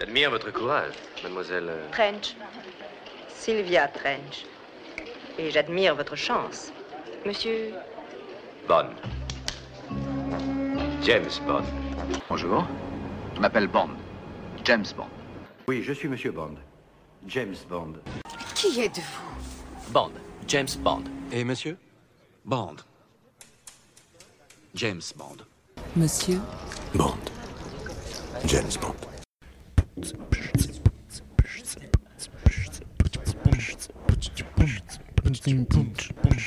J'admire votre courage, mademoiselle... Trench. Sylvia Trench. Et j'admire votre chance. Monsieur... Bond. James Bond. Bonjour. Je m'appelle Bond. James Bond. Oui, je suis Monsieur Bond. James Bond. Qui êtes-vous? Bond. James Bond. Et monsieur? Bond. James Bond. Monsieur? Bond. James Bond. Bond. James Bond. Bond.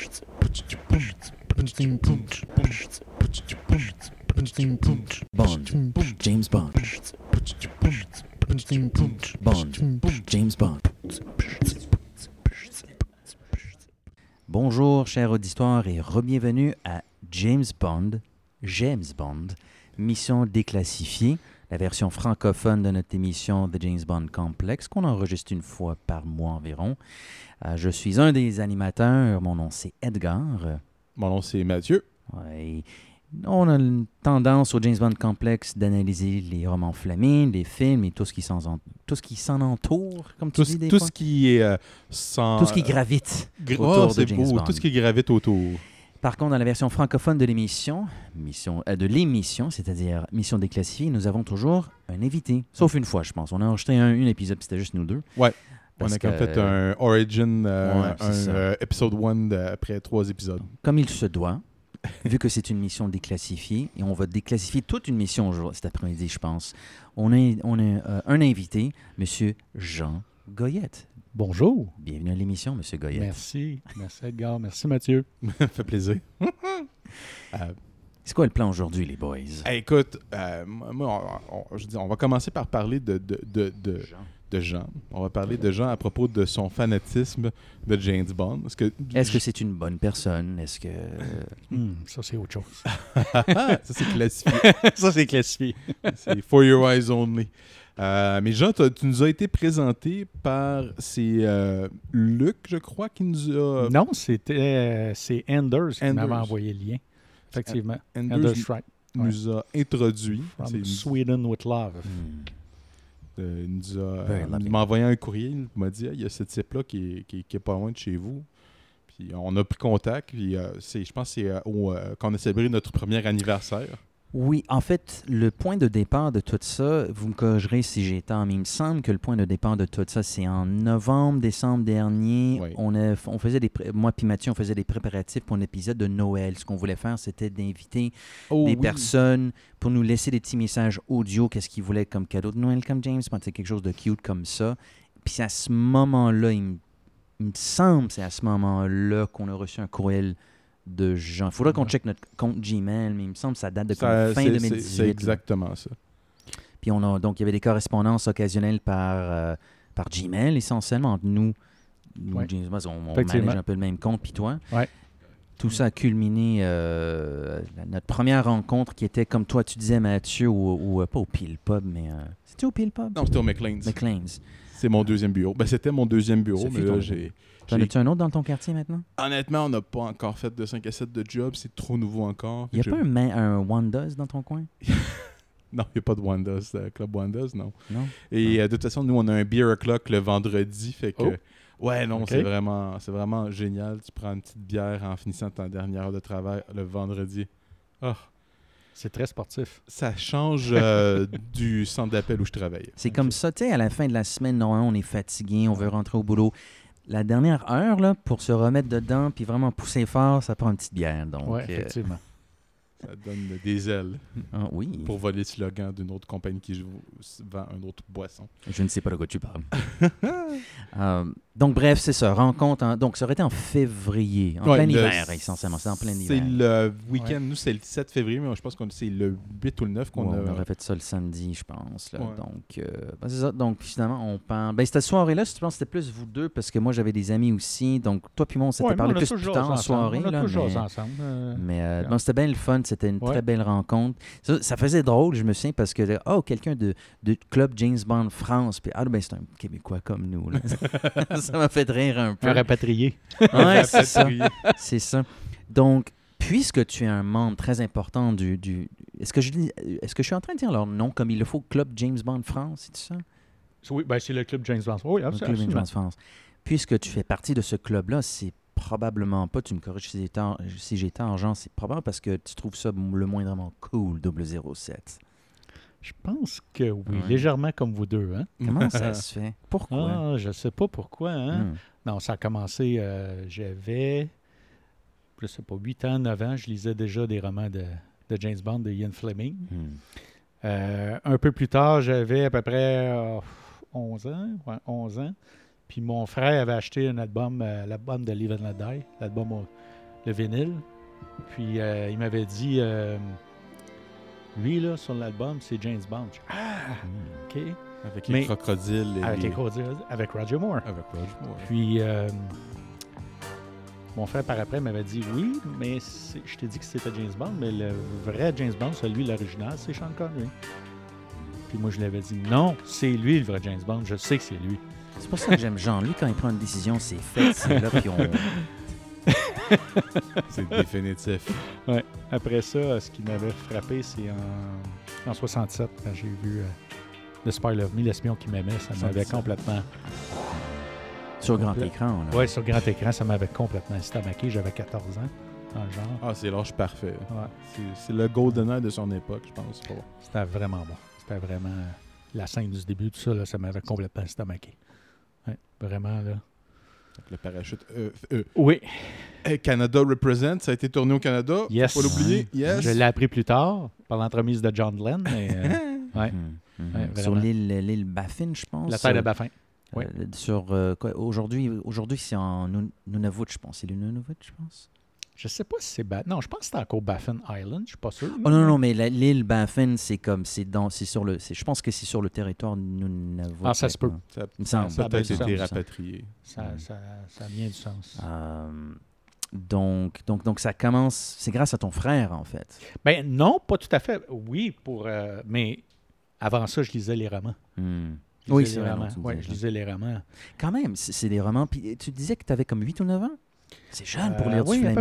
James Bond. Bonjour, chers auditeurs, et bienvenue à James Bond, mission déclassifiée, la version francophone de notre émission The James Bond Complex, qu'on enregistre une fois par mois environ. Je suis un des animateurs, mon nom c'est Edgar. Mon nom c'est Mathieu. Oui. On a une tendance au James Bond Complex d'analyser les romans flamés, les films et tout ce qui s'en entoure, comme tu dis des fois. Tout ce qui gravite autour de James Bond. Tout ce qui gravite autour. Par contre, dans la version francophone de l'émission, c'est-à-dire mission déclassifiée, nous avons toujours un invité. Sauf une fois, je pense. On a enrejeté un épisode, puis c'était juste nous deux. Ouais. Parce on a quand même fait un Origin, Episode 1 après 3 épisodes. Comme il se doit. Vu que c'est une mission déclassifiée, et on va déclassifier toute une mission aujourd'hui, cet après-midi, je pense, on a un invité, M. Jean Goyette. Bonjour. Bienvenue à l'émission, M. Goyette. Merci. Merci, Edgar. Merci, Mathieu. Ça fait plaisir. C'est quoi le plan aujourd'hui, les boys? Écoute, moi, on va commencer par parler de Jean. On va parler de Jean à propos de son fanatisme de James Bond. Est-ce que c'est une bonne personne? Est-ce que... ça, c'est autre chose. Ça, c'est classifié. C'est « For your eyes only ». Mais Jean, tu nous as été présenté par... C'est Luc, je crois, qui nous a... Non, c'est Anders qui m'avait envoyé le lien. Effectivement. Anders Wright nous a introduit. « From Sweden with love ». Il m'a envoyé un courrier, il m'a dit il y a ce type-là qui est pas loin de chez vous. Puis on a pris contact, puis je pense que c'est qu'on a célébré notre premier anniversaire. Oui, en fait, le point de départ de tout ça, vous me corrigerez si j'ai tort, mais il me semble que le point de départ de tout ça, c'est en novembre, décembre dernier. Oui. Moi puis Mathieu, on faisait des préparatifs pour un épisode de Noël. Ce qu'on voulait faire, c'était d'inviter personnes pour nous laisser des petits messages audio, qu'est-ce qu'ils voulaient comme cadeau de Noël, comme James, c'est quelque chose de cute comme ça. Puis c'est à ce moment-là, qu'on a reçu un courriel de Jean. Il faudra qu'on check notre compte Gmail, mais il me semble que ça date de fin 2018. C'est exactement ça. Puis il y avait des correspondances occasionnelles par Gmail, essentiellement entre nous James Bond, on manage un peu le même compte, puis toi. Ouais. Tout ça a culminé notre première rencontre qui était, comme toi tu disais, Mathieu, ou pas au Peel Pub, mais... c'était au Peel Pub? Non, c'était au McLean's. C'est mon deuxième bureau. C'était mon deuxième bureau, mais là, j'ai... T'en as-tu un autre dans ton quartier maintenant? Honnêtement, on n'a pas encore fait de 5 à 7 de job. C'est trop nouveau encore. Il n'y a pas un Wanda's dans ton coin? Non, il n'y a pas de Wanda's. Club Wanda's, non. Et de toute façon, nous, on a un Beer O'Clock le vendredi. Fait que... Ouais, non, c'est vraiment génial. Tu prends une petite bière en finissant ta dernière heure de travail le vendredi. Ah! Oh. C'est très sportif. Ça change du centre d'appel où je travaille. C'est comme ça, tu sais, à la fin de la semaine, on est fatigué, on veut rentrer au boulot. La dernière heure, là, pour se remettre dedans puis vraiment pousser fort, ça prend une petite bière. Oui, effectivement. Ça donne des ailes pour voler le slogan d'une autre compagnie qui vend un autre boisson. Je ne sais pas de quoi tu parles. Donc, bref, c'est ça. Rencontre. Donc, ça aurait été en février, plein hiver, essentiellement. C'est en plein hiver. C'est le week-end. Ouais. Nous, c'est le 7 février, mais je pense que c'est le 8 ou le 9 qu'on a... On aurait fait ça le samedi, je pense. Là. Ouais. Donc, c'est ça. Donc, finalement, on parle... cette soirée-là, si tu penses, c'était plus vous deux, parce que moi, j'avais des amis aussi. Donc, toi puis moi, on s'était parlé plus tard en soirée. On a toujours ensemble. Mais c'était bien le fun. C'était une très belle rencontre. Ça faisait drôle, je me souviens, parce que quelqu'un de Club James Bond France, puis c'est un Québécois comme nous. Là. Ça m'a fait rire un peu. Un rapatrié. Ouais, c'est ça. Donc, puisque tu es un membre très important du est-ce que je suis en train de dire leur nom comme il le faut, Club James Bond France, c'est ça? Oui, ben c'est le Club James Bond. Oui, absolument. Club James Bond France. Puisque tu fais partie de ce club-là, c'est probablement pas, tu me corriges si j'ai tort, Jean, c'est probablement parce que tu trouves ça le moindrement cool, 007. Je pense que oui, légèrement comme vous deux. Hein? Comment ça se fait? Pourquoi? Ah, je ne sais pas pourquoi. Hein? Non, ça a commencé, j'avais, je ne sais pas, 8 ans, 9 ans, je lisais déjà des romans de James Bond, de Ian Fleming. Un peu plus tard, j'avais à peu près 11 ans. Ouais, 11 ans. Puis mon frère avait acheté un album, l'album de Live and Let Die, l'album le vinyle. Puis il m'avait dit, lui, là, sur l'album, c'est James Bond. OK. Avec les crocodiles. Les crocodiles, avec Roger Moore. Puis mon frère, par après, m'avait dit, oui, mais je t'ai dit que c'était James Bond, mais le vrai James Bond, celui, l'original, c'est Sean Connery. Puis moi, je l'avais dit, non, c'est lui le vrai James Bond, je sais que c'est lui. C'est pour ça que j'aime Jean. Lui, quand il prend une décision, c'est fait. C'est là, puis c'est définitif. Ouais. Après ça, ce qui m'avait frappé, c'est en 67, quand j'ai vu The Spy Love Me, l'espion qui m'aimait. Ça m'avait complètement... Sur grand écran. Oui, sur grand écran, ça m'avait complètement estomaqué. J'avais 14 ans, dans le genre. Ah, c'est l'âge parfait. Ouais. C'est le GoldenEye de son époque, je pense. Oh. C'était vraiment bon. C'était vraiment... La scène du début, tout ça, là, ça m'avait complètement estomaqué. Ouais, vraiment, là. Donc, le parachute. Oui. Canada Represent, ça a été tourné au Canada. Yes. Faut pas l'oublier. Yes. Je l'ai appris plus tard, par l'entremise de John Glenn. Mais, ouais. Ouais, sur l'île Baffin, je pense. La terre de Baffin. Oui. Aujourd'hui, c'est en Nunavut, je pense. C'est le Nunavut, je pense. Je sais pas si c'est non, je pense que c'est encore Baffin Island, je suis pas sûr. Oh non, mais l'île Baffin, c'est comme c'est sur le je pense que c'est sur le territoire de Nunavut. Ah, ça se peut. Ça a peut-être été rapatrié. Ça vient du sens. Donc ça commence, c'est grâce à ton frère en fait. Ben non, pas tout à fait. Oui, mais avant ça, je lisais les romans. Oui, c'est vrai. Oui, je lisais les romans. Quand même, c'est des romans, puis tu disais que tu avais comme 8 ou 9 ans. C'est jeune pour les Fleming.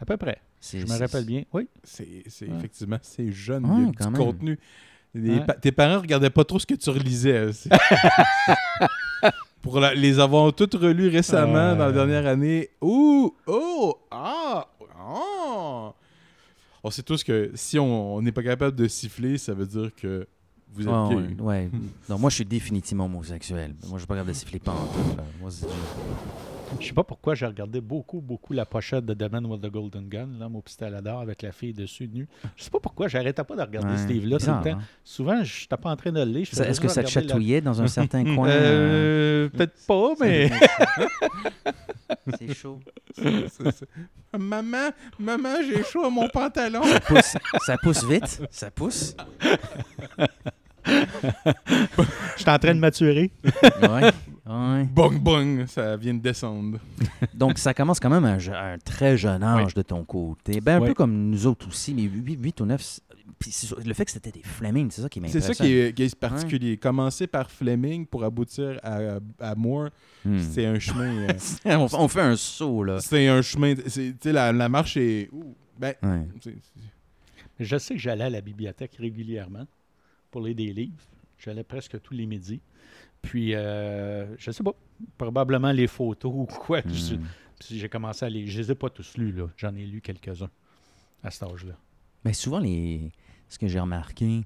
À peu près. Je me rappelle bien. Oui. Effectivement, c'est jeune. Ouais, il y a du contenu. Ouais. Tes parents ne regardaient pas trop ce que tu relisais. Pour les avoir toutes relus récemment dans la dernière année. On sait tous que si on n'est pas capable de siffler, ça veut dire que vous êtes gay. Ouais. Non, moi, je suis définitivement homosexuel. Moi, je ne suis pas capable de siffler pas en tout. Moi, c'est je sais pas pourquoi j'ai regardé beaucoup la pochette de The Man with the Golden Gun, l'homme au pistolet d'or avec la fille dessus nue. Je sais pas pourquoi j'arrêtais pas de regarder ce livre-là tout le temps. Hein? Souvent, je n'étais pas en train de le lire. Est-ce que ça te chatouillait dans un certain coin? Peut-être pas, mais... C'est chaud. Maman, j'ai chaud à mon pantalon. Ça pousse vite. Ça pousse. Je suis en train de maturer. Ouais. Bong, ça vient de descendre. Donc, ça commence quand même à un très jeune âge de ton côté. Ben, un peu comme nous autres aussi, mais 8 ou 9. Puis le fait que c'était des Fleming, c'est ça qui m'intéresse. C'est ça qui est particulier. Commencer par Fleming pour aboutir à Moore, c'est un chemin. On fait un saut, là. C'est un chemin. Tu sais, la marche est. Je sais que j'allais à la bibliothèque régulièrement pour lire des livres. J'allais presque tous les midis. Puis, je sais pas, probablement les photos ou quoi. J'ai commencé à les... Je les ai pas tous lus, là. J'en ai lu quelques-uns à cet âge-là. Mais souvent, ce que j'ai remarqué,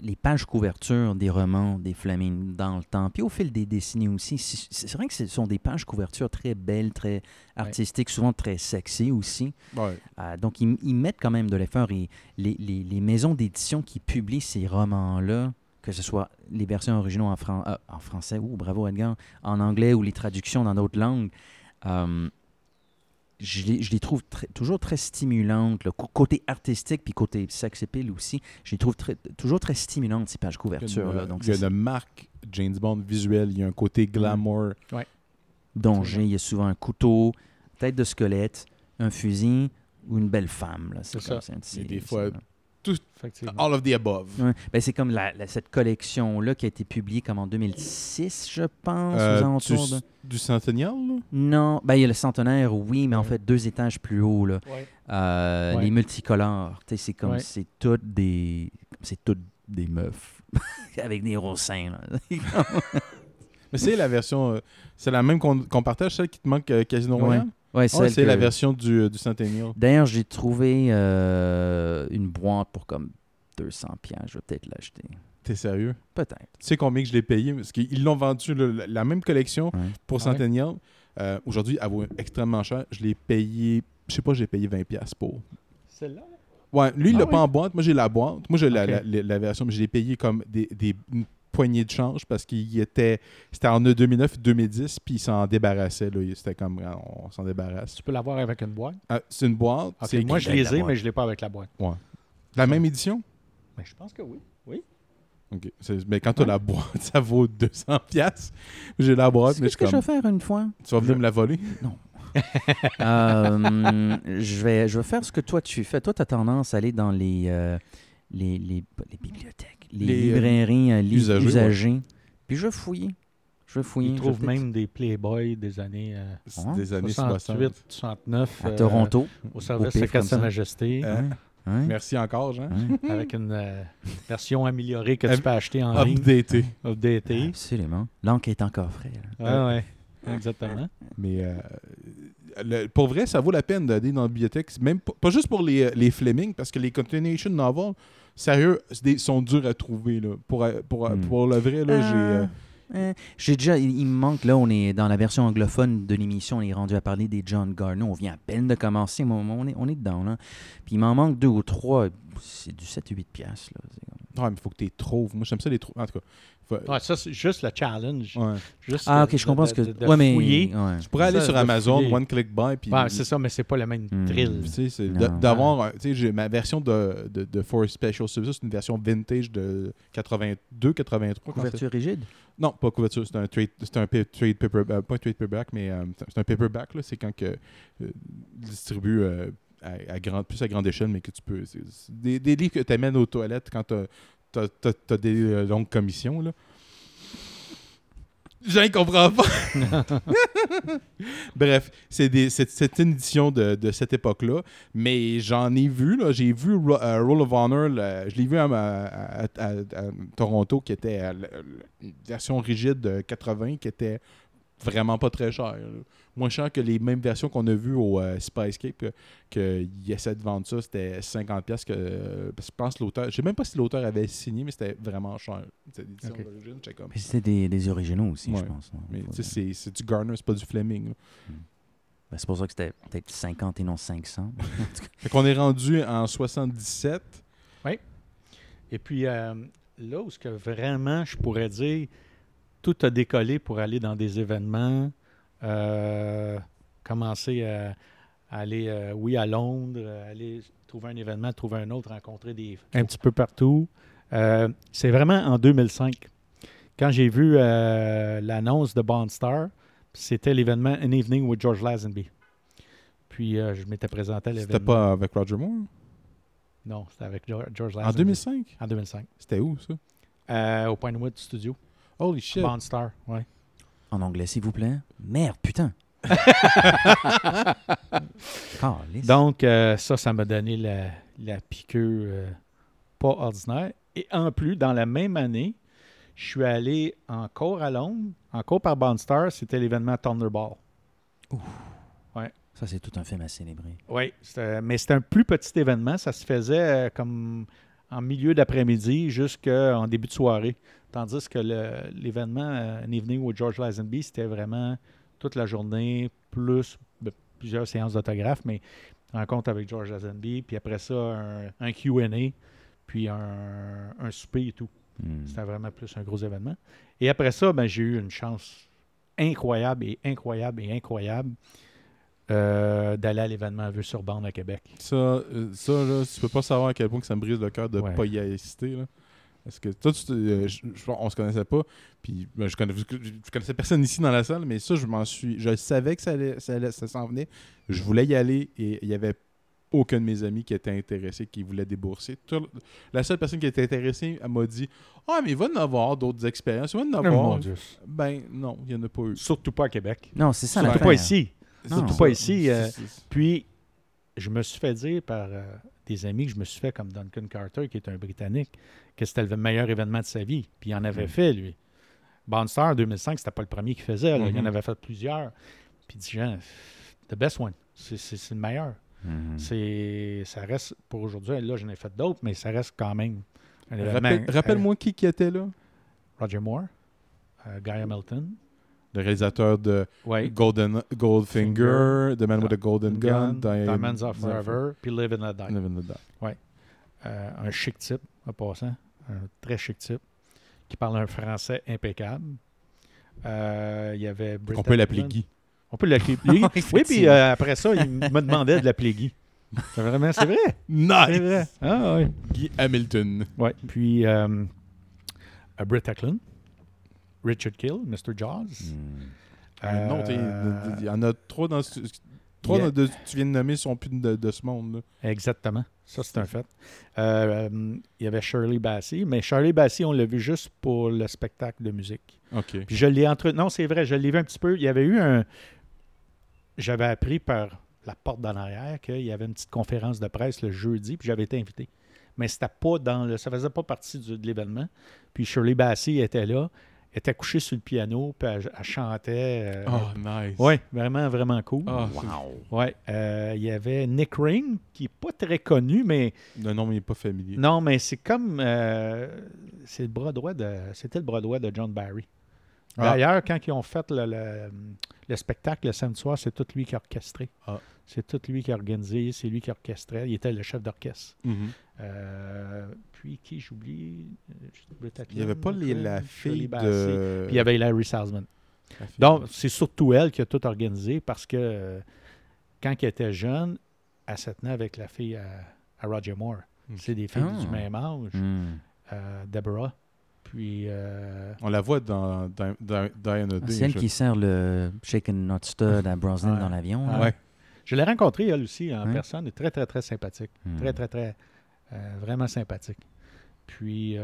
les pages couverture des romans des Fleming dans le temps, puis au fil des décennies aussi, c'est vrai que ce sont des pages couverture très belles, très artistiques, souvent très sexy aussi. Ouais. Donc, ils mettent quand même de l'effort. Et les maisons d'édition qui publient ces romans-là, que ce soit les versions originaux en français, bravo Edgar, en anglais ou les traductions dans d'autres langues, je les trouve toujours très stimulantes. Le côté artistique puis côté sex appeal aussi, je les trouve toujours très stimulantes, ces pages couvertures. Il y a une marque James Bond visuelle, il y a un côté glamour. Ouais. Danger, il y a souvent un couteau, tête de squelette, un fusil ou une belle femme. Là. C'est ça. Des fois... tout, all of the above. Ouais. Ben, c'est comme cette collection-là qui a été publiée comme en 2006, je pense, aux alentours du centenaire, là? Non, ben, il y a le centenaire, oui, mais en fait, 2 étages plus haut, là. Ouais. Les multicolores, tu sais, c'est comme, c'est toutes des... C'est toutes des meufs avec des gros seins, là. Mais c'est la version... c'est la même qu'on partage, celle qui te manque, Casino Royale? Ouais, c'est la version du centennial. D'ailleurs, j'ai trouvé une boîte pour comme 200$. Je vais peut-être l'acheter. T'es sérieux? Peut-être. Tu sais combien que je l'ai payé? Parce qu'ils l'ont vendu, la même collection pour centennial. Aujourd'hui, elle vaut extrêmement cher. Je l'ai payé... Je sais pas, j'ai payé 20$ pour. Celle-là? Ouais, lui, il l'a pas en boîte. Moi, j'ai la boîte. Moi, j'ai la version, mais je l'ai payé comme une poignée de change parce qu'il était... C'était en 2009 et 2010, puis il s'en débarrassait. Là. C'était comme, on s'en débarrasse. Tu peux l'avoir avec une boîte? C'est une boîte. Okay, c'est moi, je les ai, mais je ne l'ai pas avec la boîte. Ouais. La même édition? Ben, je pense que oui. Oui. OK. Mais quand tu as la boîte, ça vaut 200$. J'ai la boîte, mais je comme... Qu'est-ce que je vais faire une fois? Tu vas venir me la voler? Non. Je vais faire ce que toi tu fais. Toi, tu as tendance à aller dans les bibliothèques, les librairies usagées. Ouais. Puis je vais fouiller. Ils trouvent même des Playboy des années, des années 68, 69. À Toronto. Au service secret de Sa Majesté. Merci encore, Jean. Avec une version améliorée que tu peux acheter en ligne. Updatée. Absolument. L'encre est encore fraîche. Exactement. Mais pour vrai, ça vaut la peine d'aller dans la bibliothèque, même pas juste pour les Fleming, parce que les continuation novels, sérieux, sont durs à trouver. Là. Pour le vrai, là, j'ai déjà... Il me manque, là, on est dans la version anglophone de l'émission, on est rendu à parler des John Garner. On vient à peine de commencer, mais on est dedans. Là. Puis il m'en manque 2 ou 3. C'est du 7 ou 8$. Non, mais il faut que tu les trouves. Moi, j'aime ça les trouver. En tout cas... Ouais, ça, c'est juste le challenge. Ouais. Juste OK, je comprends ce que... de fouiller. Ouais. Tu pourrais aller sur Amazon, fouiller. One click buy. Puis... Ouais, c'est ça, mais c'est pas le même thrill. Tu sais, d'avoir... Tu sais, j'ai ma version de Forest Special Service, c'est une version vintage de 82, 83. Couverture rigide? Non, pas couverture. C'est un trade paperback. Pas un trade paperback, mais c'est un paperback. Là, c'est quand que distribue... plus à grande échelle, mais que tu peux... C'est des livres que tu amènes aux toilettes quand t'as des longues commissions, là. J'en comprends pas. Bref, c'est une édition de cette époque-là, mais j'en ai vu, là. J'ai vu Roll of Honor, là, je l'ai vu à Toronto, qui était une version rigide de 80, qui était vraiment pas très cher. Là. Moins cher que les mêmes versions qu'on a vues au Spice Cape, qu'ils essaient de vendre ça, c'était 50$. Parce que je pense que l'auteur, je sais même pas si l'auteur avait signé, mais c'était vraiment cher. C'était l'édition d'origine, je sais comme. Mais c'était des originaux aussi, je pense. Hein, mais tu sais, c'est du Garner, c'est pas du Fleming. Ben, c'est pour ça que c'était peut-être 50 et non 500. Fait qu'on est rendu en 77. Oui. Et puis là où ce que vraiment je pourrais dire, tout a décollé pour aller dans des événements, commencer à aller, à Londres, aller trouver un événement, trouver un autre, rencontrer des... Un petit peu partout. C'est vraiment en 2005. Quand j'ai vu l'annonce de Bondstars, c'était l'événement An Evening with George Lazenby. Puis je m'étais présenté à l'événement. C'était pas avec Roger Moore? Non, c'était avec George Lazenby. En 2005? En 2005. C'était où, ça? Au Pinewood Studio. Holy shit. Bondstar, ouais. En anglais, s'il vous plaît. Merde, putain. Donc, ça m'a donné la piqûre pas ordinaire. Et en plus, dans la même année, je suis allé encore à Londres, encore par Bondstar, c'était l'événement Thunderball. Ouf. Ouais. Ça, c'est tout un film à célébrer. Oui, mais c'était un plus petit événement. Ça se faisait comme en milieu d'après-midi jusqu'en début de soirée. Tandis que l'événement An Evening with George Lazenby, c'était vraiment toute la journée, plus plusieurs séances d'autographes, mais rencontre avec George Lazenby, puis après ça, un Q&A, puis un souper et tout. Mm. C'était vraiment plus un gros événement. Et après ça, ben, j'ai eu une chance incroyable d'aller à l'événement Vue sur Bande à Québec. Ça là, tu peux pas savoir à quel point que ça me brise le cœur de pas y assister, là. Parce que toi, on se connaissait pas, puis ben, je connaissais personne ici dans la salle, mais ça, je savais que ça s'en venait. Je voulais y aller et il y avait aucun de mes amis qui était intéressé, qui voulait débourser. La seule personne qui était intéressée, elle m'a dit « Ah, mais il va en avoir d'autres expériences. Il va en avoir. » Ben non, il n'y en a pas eu. Surtout pas à Québec. Non, c'est ça. Surtout pas ici. Surtout pas ici. Puis, je me suis fait dire par des amis que je me suis fait comme Duncan Carter, qui est un Britannique, que c'était le meilleur événement de sa vie. Puis, il en avait fait, lui. Bondstars, en 2005, c'était pas le premier qu'il faisait. Là. Il en avait fait plusieurs. Puis, il dit « Jean, the best one. C'est le meilleur. » Mm-hmm. Ça reste pour aujourd'hui. Là, j'en ai fait d'autres, mais ça reste quand même. Rappelle-moi qui était là. Roger Moore, Guy Hamilton, le réalisateur de Goldfinger, The Man with the Golden Gun, Diamonds Are Forever, puis Live and Let Die. Ouais. Un chic type, en passant, un très chic type, qui parle un français impeccable. Il y avait. On peut l'appeler Guy. On peut l'appeler Guy. Oui, puis après ça, il me demandait de l'appeler Guy. C'est vrai. Nice. C'est vrai. Ah, oui. Guy Hamilton. Oui. Puis Britt Eklund, Richard Kiel, Mr. Jaws. Non, il y en a trois dans ce. Trois que tu viens de nommer sont plus de ce monde. Là. Exactement. Ça, c'est un fait. Il y avait Shirley Bassey. Mais Shirley Bassey, on l'a vu juste pour le spectacle de musique. OK. Puis je l'ai Non, c'est vrai, je l'ai vu un petit peu. Il y avait eu un... J'avais appris par la porte d'en arrière qu'il y avait une petite conférence de presse le jeudi, puis j'avais été invité. Mais c'était pas dans le... Ça faisait pas partie de l'événement. Puis Shirley Bassey était là. Elle était couchée sur le piano, puis elle chantait. Oh, nice. Oui, vraiment, vraiment cool. Oh, wow. Oui, il y avait Nick Ring, qui n'est pas très connu, mais... Non, mais il n'est pas familier. Non, mais c'est comme... c'est le bras droit de... C'était le bras droit de John Barry. D'ailleurs, quand ils ont fait le spectacle le samedi soir, c'est tout lui qui a orchestré. Ah. C'est tout lui qui a organisé, c'est lui qui orchestrait. Il était le chef d'orchestre. Mm-hmm. Puis qui, j'oublie... Il n'y avait pas la fille de... Puis il y avait Hilary Salzman. Donc, c'est surtout elle qui a tout organisé parce que quand elle était jeune, elle se tenait avec la fille à Roger Moore. Mm-hmm. C'est des filles du même âge. Mm-hmm. Deborah. Puis... On la voit dans Diana Day. C'est elle qui sert le Shaken Not Stirred à Brosnan dans l'avion. Ah, ouais. Je l'ai rencontrée, elle aussi, en personne. Elle est très, très, très sympathique. Très, très, très... vraiment sympathique. Puis,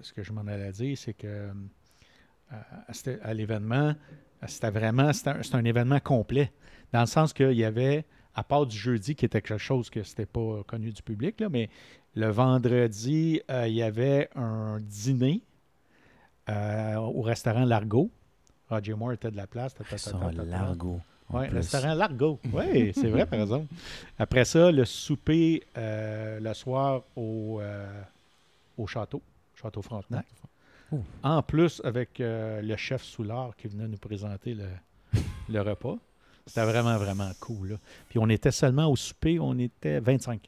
ce que je m'en allais dire, c'est que à l'événement, c'était un événement complet. Dans le sens qu'il y avait, à part du jeudi, qui était quelque chose que c'était pas connu du public, là, mais le vendredi, il y avait un dîner au restaurant Largo. Roger Moore était de la place. Largo. Oui, le restaurant Largo. Oui, c'est vrai, par exemple. Après ça, le souper le soir au Château Frontenac. Oh. En plus, avec le chef Soulard qui venait nous présenter le repas. C'était vraiment, vraiment cool. Là. Puis on était seulement au souper, on était 25.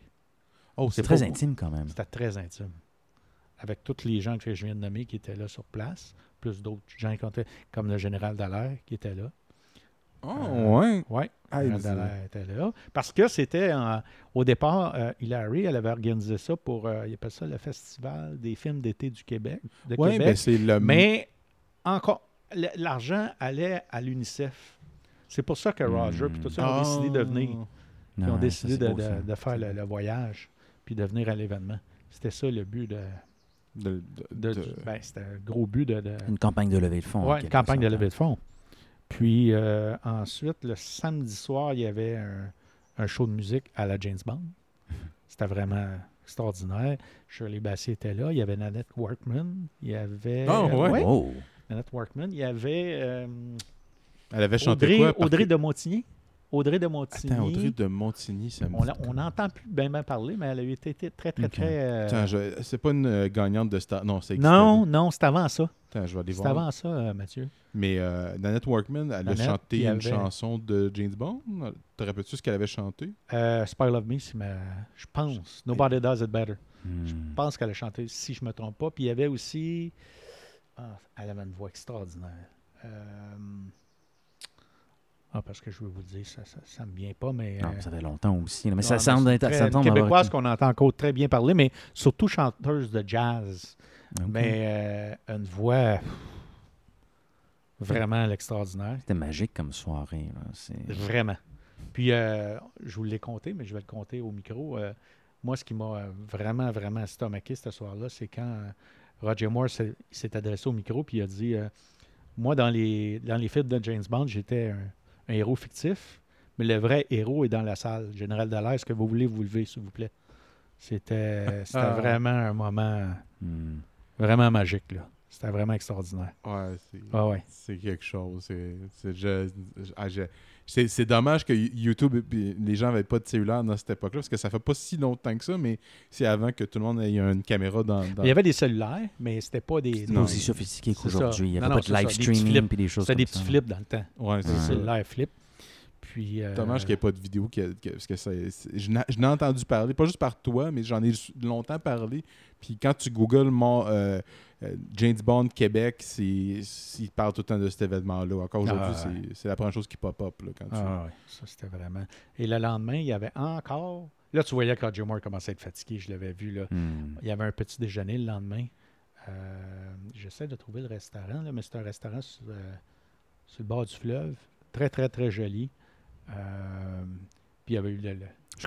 Oh, c'est très intime quand même. C'était très intime. Avec tous les gens que je viens de nommer qui étaient là sur place, plus d'autres gens comme le général Dallaire qui était là. Oh, ouais. Oui, Dallaire était là. Parce que c'était, au départ, Hilary, elle avait organisé ça pour, il appelle ça le Festival des films d'été du Québec. Oui, mais c'est le... Mais, encore, l'argent allait à l'UNICEF. C'est pour ça que Roger et tout ça ont décidé de venir. Ils ont décidé de faire le voyage puis de venir à l'événement. C'était ça le but de... c'était un gros but de... Une campagne de levée de fonds. Oui, une campagne de levée de fonds. Puis ensuite, le samedi soir, il y avait un show de musique à la James Bond. C'était vraiment extraordinaire. Shirley Bassey était là. Il y avait Nanette Workman. Il y avait... Nanette Workman. Il y avait... Elle avait chanté Audrey de Montigny. Audrey de Montigny. Attends, Audrey de Montigny, ça me dit. On n'entend plus bien parler, mais elle a été très, très, très... Attends, c'est pas une gagnante de Star... Non, non, c'est avant ça. Attends, je vais aller voir. C'est avant ça, Mathieu. Mais Nanette Workman, elle a chanté une chanson de James Bond. Te rappelles-tu ce qu'elle avait chanté? Spy Love Me, je pense. Nobody Does It Better. Je pense qu'elle a chanté, si je ne me trompe pas. Puis il y avait aussi... elle avait une voix extraordinaire. Parce que je veux vous le dire, ça ne me vient pas, mais... Non, ça fait longtemps aussi. Mais ça semble intéressant. C'est une Québécoise qu'on entend encore très bien parler, mais surtout chanteuse de jazz. Okay. Mais une voix vraiment extraordinaire. C'était magique comme soirée. Là. Vraiment. Puis, je vous l'ai compté, mais je vais le compter au micro. Moi, ce qui m'a vraiment, vraiment stomaqué ce soir-là, c'est quand Roger Moore s'est adressé au micro puis il a dit moi, dans les films de James Bond, j'étais un héros fictif, mais le vrai héros est dans la salle. Général Dallaire, est-ce que vous voulez vous lever, s'il vous plaît? C'était vraiment un moment vraiment magique, là. C'était vraiment extraordinaire. Ouais, c'est quelque chose. C'est dommage que YouTube, les gens n'avaient pas de cellulaire dans cette époque-là, parce que ça fait pas si longtemps que ça, mais c'est avant que tout le monde ait une caméra dans... Il y avait des cellulaires, mais c'était pas des... C'était aussi sophistiqué qu'aujourd'hui. Il n'y avait pas de live streaming et des choses comme ça. C'était des petits flips dans le temps. Ouais, c'est ça. Des cellulaires flips. Puis, dommage qu'il n'y ait pas de vidéo. Parce que je n'ai entendu parler, pas juste par toi, mais j'en ai longtemps parlé. Puis quand tu googles James Bond Québec, il parle tout le temps de cet événement-là. Encore aujourd'hui, c'est la première chose qui pop-up. Oui, ça c'était vraiment... Et le lendemain, il y avait encore... Là, tu voyais que Roger Moore commençait à être fatigué. Je l'avais vu, là. Mm. Il y avait un petit déjeuner le lendemain. J'essaie de trouver le restaurant, là, mais c'est un restaurant sur le bord du fleuve. Très, très, très joli. Puis il y avait eu je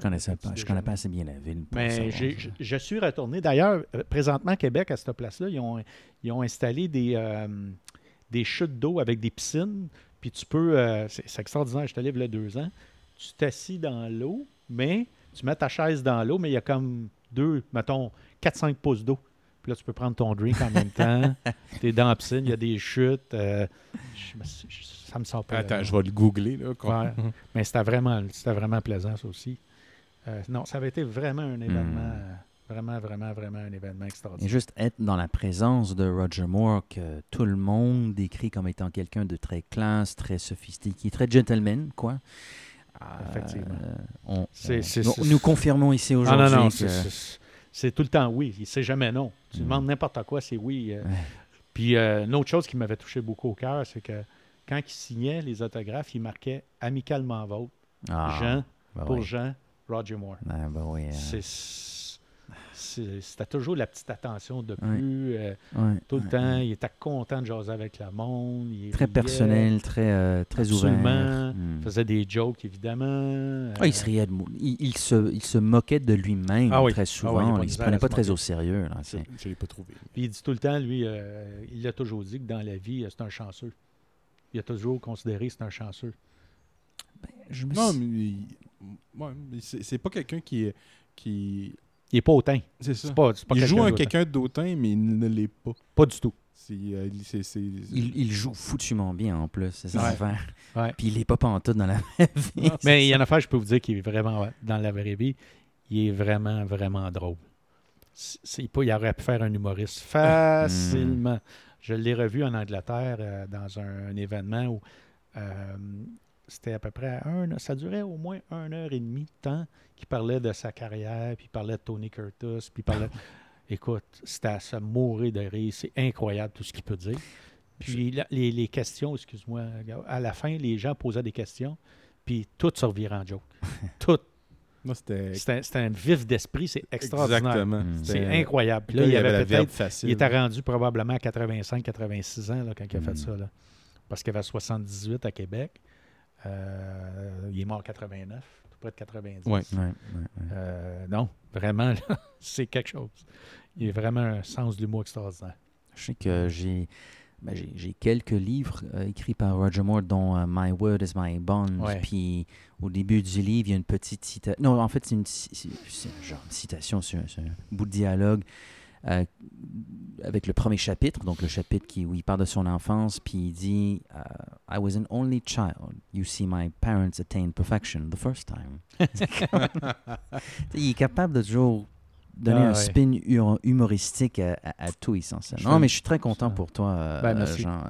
connais pas assez bien la ville. Mais je suis retourné. D'ailleurs, présentement, Québec, à cette place-là, ils ont installé des chutes d'eau avec des piscines. Puis tu peux... c'est extraordinaire, je te livre là 2 ans. Tu t'assis dans l'eau, mais tu mets ta chaise dans l'eau, mais il y a comme 4-5 pouces d'eau. Puis là, tu peux prendre ton drink en même temps. T'es dans la piscine, il y a des chutes. Ça me sort pas. Attends, je vais le googler, là. Ouais. Mais c'était vraiment plaisant, ça aussi. Non, ça avait été vraiment un événement, vraiment, vraiment, vraiment un événement extraordinaire. Et juste être dans la présence de Roger Moore, que tout le monde décrit comme étant quelqu'un de très classe, très sophistiqué, très gentleman, quoi. Effectivement. Nous confirmons ici aujourd'hui c'est tout le temps oui. Il ne sait jamais non. Tu demandes n'importe quoi, c'est oui. Puis une autre chose qui m'avait touché beaucoup au cœur, c'est que quand il signait les autographes, il marquait « Amicalement vôtre, Jean, Roger Moore ah, ». Ben oui, c'était toujours la petite attention de plus. Tout le temps, il était content de jaser avec le monde. Très personnel, très ouvert. Il faisait des jokes, évidemment. Il se riait de moi. Il se moquait de lui-même très souvent. Il ne se prenait pas très au sérieux. Là, je ne l'ai pas trouvé. Puis il dit tout le temps, lui, il a toujours dit que dans la vie, c'est un chanceux. Il a toujours considéré que c'est un chanceux. Mais c'est pas quelqu'un qui... Il n'est pas hautain. C'est ça. C'est pas il joue à quelqu'un d'autant, mais il ne l'est pas. Pas du tout. Il joue foutument bien, en plus. C'est ça l'affaire. Ouais. Puis il n'est pas pantoute dans la vraie vie. Mais il y a une affaire, je peux vous dire, qu'il est vraiment... Dans la vraie vie, il est vraiment, vraiment drôle. Il aurait pu faire un humoriste facilement. Je l'ai revu en Angleterre dans un événement où... C'était à peu près ça durait au moins 1h30 de temps qu'il parlait de sa carrière, puis il parlait de Tony Curtis, puis il parlait... Écoute, c'était à se mourir de rire. C'est incroyable tout ce qu'il peut dire. Puis les questions, excuse-moi, à la fin, les gens posaient des questions, puis tout se revirait en joke. Tout. Moi, c'était un vif d'esprit, c'est extraordinaire. Exactement. C'est incroyable. Puis là, il avait peut-être... Il était rendu probablement à 85-86 ans là, quand il a fait ça. Là. Parce qu'il avait 78 à Québec. Il est mort en 89, tout près de 90. Non, vraiment, là, c'est quelque chose. Il a vraiment un sens de l'humour extraordinaire. Je sais que j'ai quelques livres écrits par Roger Moore, dont My Word is My Bond. Puis au début du livre, il y a une petite citation. Non, en fait, c'est un genre de citation, c'est un bout de dialogue. Avec le premier chapitre, donc le chapitre où il parle de son enfance, puis il dit I was an only child. You see my parents attain perfection the first time. Il est capable de toujours donner un spin humoristique à tout essentiellement. Non, mais je suis très content pour toi, Jean.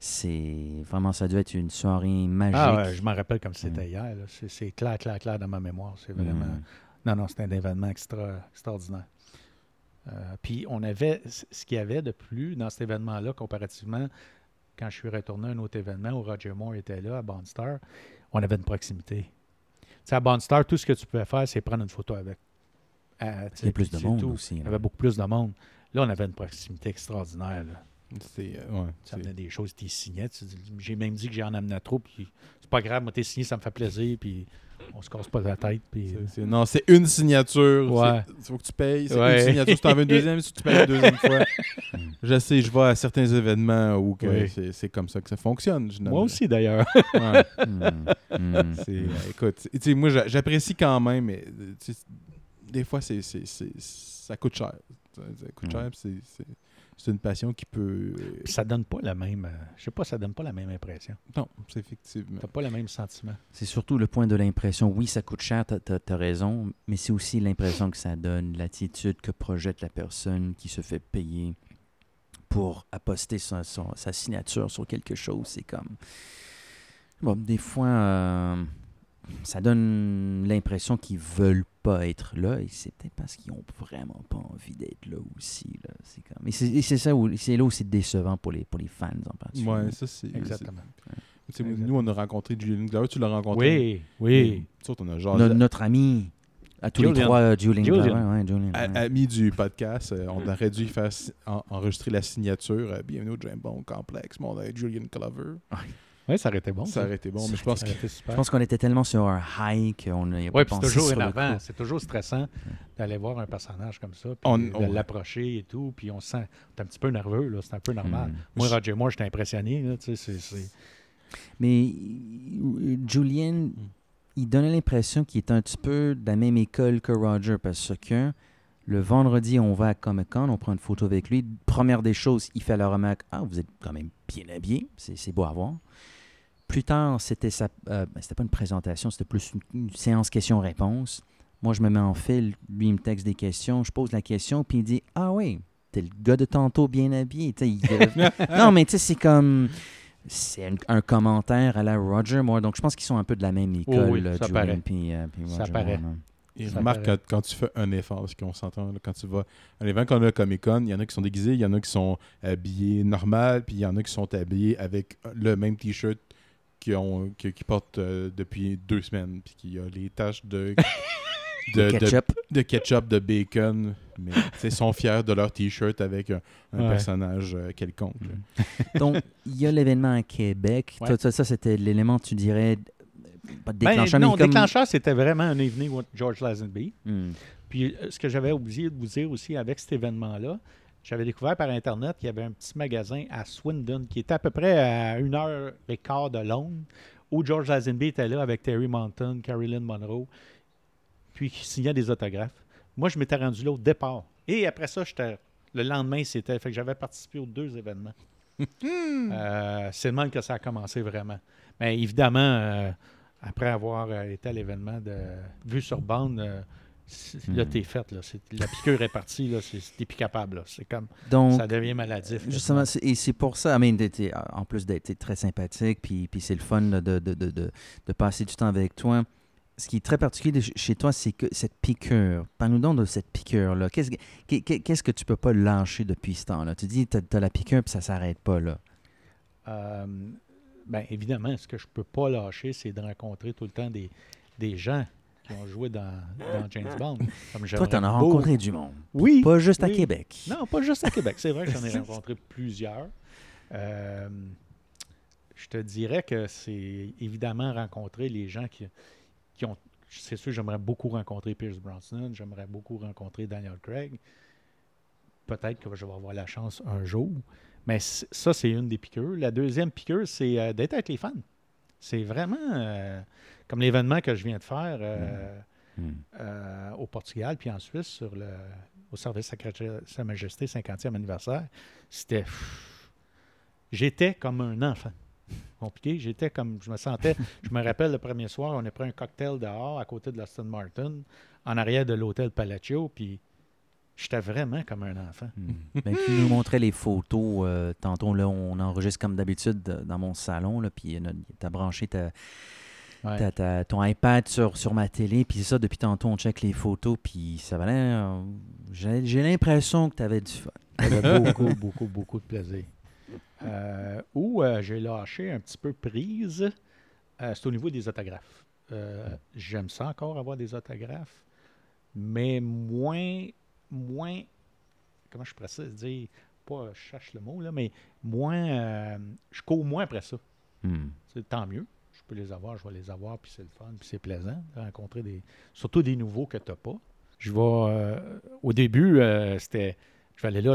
C'est vraiment, ça doit être une soirée magique. Je m'en rappelle comme si c'était hier. Là. C'est clair, clair, clair dans ma mémoire. C'est vraiment. Non, c'est un événement extraordinaire. Puis on avait ce qu'il y avait de plus dans cet événement-là, comparativement, quand je suis retourné à un autre événement où Roger Moore était là, à Bondstars, on avait une proximité. Tu sais, à Bondstars, tout ce que tu pouvais faire, c'est prendre une photo avec. Il y avait beaucoup plus de monde. Là, on avait une proximité extraordinaire. Là. Tu amenais des choses, tu signais. J'ai même dit que j'en amenais trop. Puis c'est pas grave, moi, t'es signé, ça me fait plaisir. Puis on se casse pas la tête. Puis... Non, c'est une signature. Ouais. Il faut que tu payes. C'est une signature. Si tu en veux une deuxième, si tu payes une deuxième fois. Je sais, je vais à certains événements où c'est comme ça que ça fonctionne. Moi aussi, d'ailleurs. Écoute, moi, j'apprécie quand même, mais des fois, ça coûte cher. Ça coûte cher, c'est une passion qui peut... Puis ça donne pas la même... Je sais pas, ça donne pas la même impression. Non, c'est effectivement... T'as pas le même sentiment. C'est surtout le point de l'impression. Oui, ça coûte cher, t'as raison, mais c'est aussi l'impression que ça donne, l'attitude que projette la personne qui se fait payer pour apposter sa signature sur quelque chose. C'est comme... Bon, des fois, ça donne l'impression qu'ils veulent pas être là, et c'est peut-être parce qu'ils n'ont vraiment pas envie d'être là aussi. Là. C'est comme... c'est là où c'est décevant pour les fans en particulier. Oui, ça c'est... Exactement. C'est... Ouais. Nous, on a rencontré Julian Glover. Tu l'as rencontré? Oui. Surtout, on a genre... notre ami... À tous les trois, Julian Glover. Ouais, ami du podcast, on aurait dû faire enregistrer la signature « Bienvenue au James Bond Complex », mais on avait Julian Glover. Oui, ça aurait été bon. Ça aurait été bon, mais je pense qu'on était tellement sur un high qu'on n'avait pas pensé sur le coup. Oui, c'est toujours en avant. C'est toujours stressant d'aller voir un personnage comme ça, puis de l'approcher et tout, puis on se sent... T'es un petit peu nerveux, là, c'est un peu normal. Moi, Roger Moore, j'étais impressionné. Là, mais Julian, il donnait l'impression qu'il était un petit peu de la même école que Roger, parce que le vendredi, on va à Comic-Con, on prend une photo avec lui. Première des choses, il fait la remarque « Ah, vous êtes quand même bien habillé, c'est beau à voir ». Plus tard, c'était pas une présentation, c'était plus une séance questions-réponses. Moi, je me mets en file, lui, il me texte des questions, je pose la question, puis il dit « Ah oui, t'es le gars de tantôt bien habillé. » Non, mais tu sais, c'est comme... C'est un commentaire à la Roger Moore. Donc, je pense qu'ils sont un peu de la même école. Oh oui, ça paraît. Puis Roger ça paraît. Moore, et je remarque que quand tu fais un effort, parce qu'on s'entend, quand tu vas à l'événement qu'on a à Comic-Con, il y en a qui sont déguisés, il y en a qui sont habillés normal, puis il y en a qui sont habillés avec le même T-shirt qu'ils portent depuis 2 semaines, puis qu'il y a les taches de ketchup, de bacon, mais ils sont fiers de leur T-shirt avec un personnage quelconque. Donc, il y a l'événement à Québec. Ouais. Ça, c'était l'élément, tu dirais, pas de déclencheur. Non, déclencheur, c'était vraiment un événement avec George Lazenby. Puis, ce que j'avais oublié de vous dire aussi avec cet événement-là, j'avais découvert par Internet qu'il y avait un petit magasin à Swindon qui était à peu près à 1h15 de Londres, où George Lazenby était là avec Terry Mountain, Marilyn Monroe, puis qui signait des autographes. Moi, je m'étais rendu là au départ. Et après ça, le lendemain, c'était... Fait que j'avais participé aux 2 événements. C'est le moment que ça a commencé vraiment. Mais évidemment, après avoir été à l'événement de Vue sur bande, là, t'es faite. La piqûre est partie. Là, t'es plus capable. Là. C'est comme... Donc, ça devient maladif. Justement, et c'est pour ça, en plus d'être très sympathique, puis c'est le fun là, de passer du temps avec toi. Ce qui est très particulier chez toi, c'est que cette piqûre. Parle-nous donc de cette piqûre-là. Qu'est-ce que tu ne peux pas lâcher depuis ce temps-là? Tu dis que tu as la piqûre puis ça ne s'arrête pas, là. Bien, évidemment, ce que je ne peux pas lâcher, c'est de rencontrer tout le temps des gens qui ont joué dans James Bond. Comme toi, tu en as rencontré du monde. Oui. Pas juste à Québec. Non, pas juste à Québec. C'est vrai que j'en ai rencontré plusieurs. Je te dirais que c'est évidemment rencontrer les gens qui ont, c'est sûr, j'aimerais beaucoup rencontrer Pierce Brosnan, j'aimerais beaucoup rencontrer Daniel Craig. Peut-être que je vais avoir la chance un jour. Mais ça, c'est une des piqûres. La deuxième piqûre, c'est d'être avec les fans. C'est vraiment comme l'événement que je viens de faire au Portugal puis en Suisse au service Sacré Sa Majesté 50e anniversaire. C'était... J'étais comme un enfant. Compliqué. J'étais comme... Je me sentais... Je me rappelle le premier soir, on a pris un cocktail dehors à côté de l'Aston Martin, en arrière de l'hôtel Palacio, puis j'étais vraiment comme un enfant. Ben, tu nous montrais les photos. Tantôt, là, on enregistre comme d'habitude dans mon salon, là, puis t'as branché ton iPad sur ma télé, puis ça, depuis tantôt, on check les photos, puis ça valait... J'ai l'impression que t'avais du fun. J'avais beaucoup de plaisir. Où j'ai lâché un petit peu prise, c'est au niveau des autographes. J'aime ça encore avoir des autographes, mais moins, comment je pourrais dire, pas, je cherche le mot, là, mais moins, je cours moins après ça. C'est tant mieux. Je peux les avoir, je vais les avoir, puis c'est le fun, puis c'est plaisant de rencontrer des, surtout des nouveaux que tu n'as pas. Je vais, au début, c'était, je vais aller là,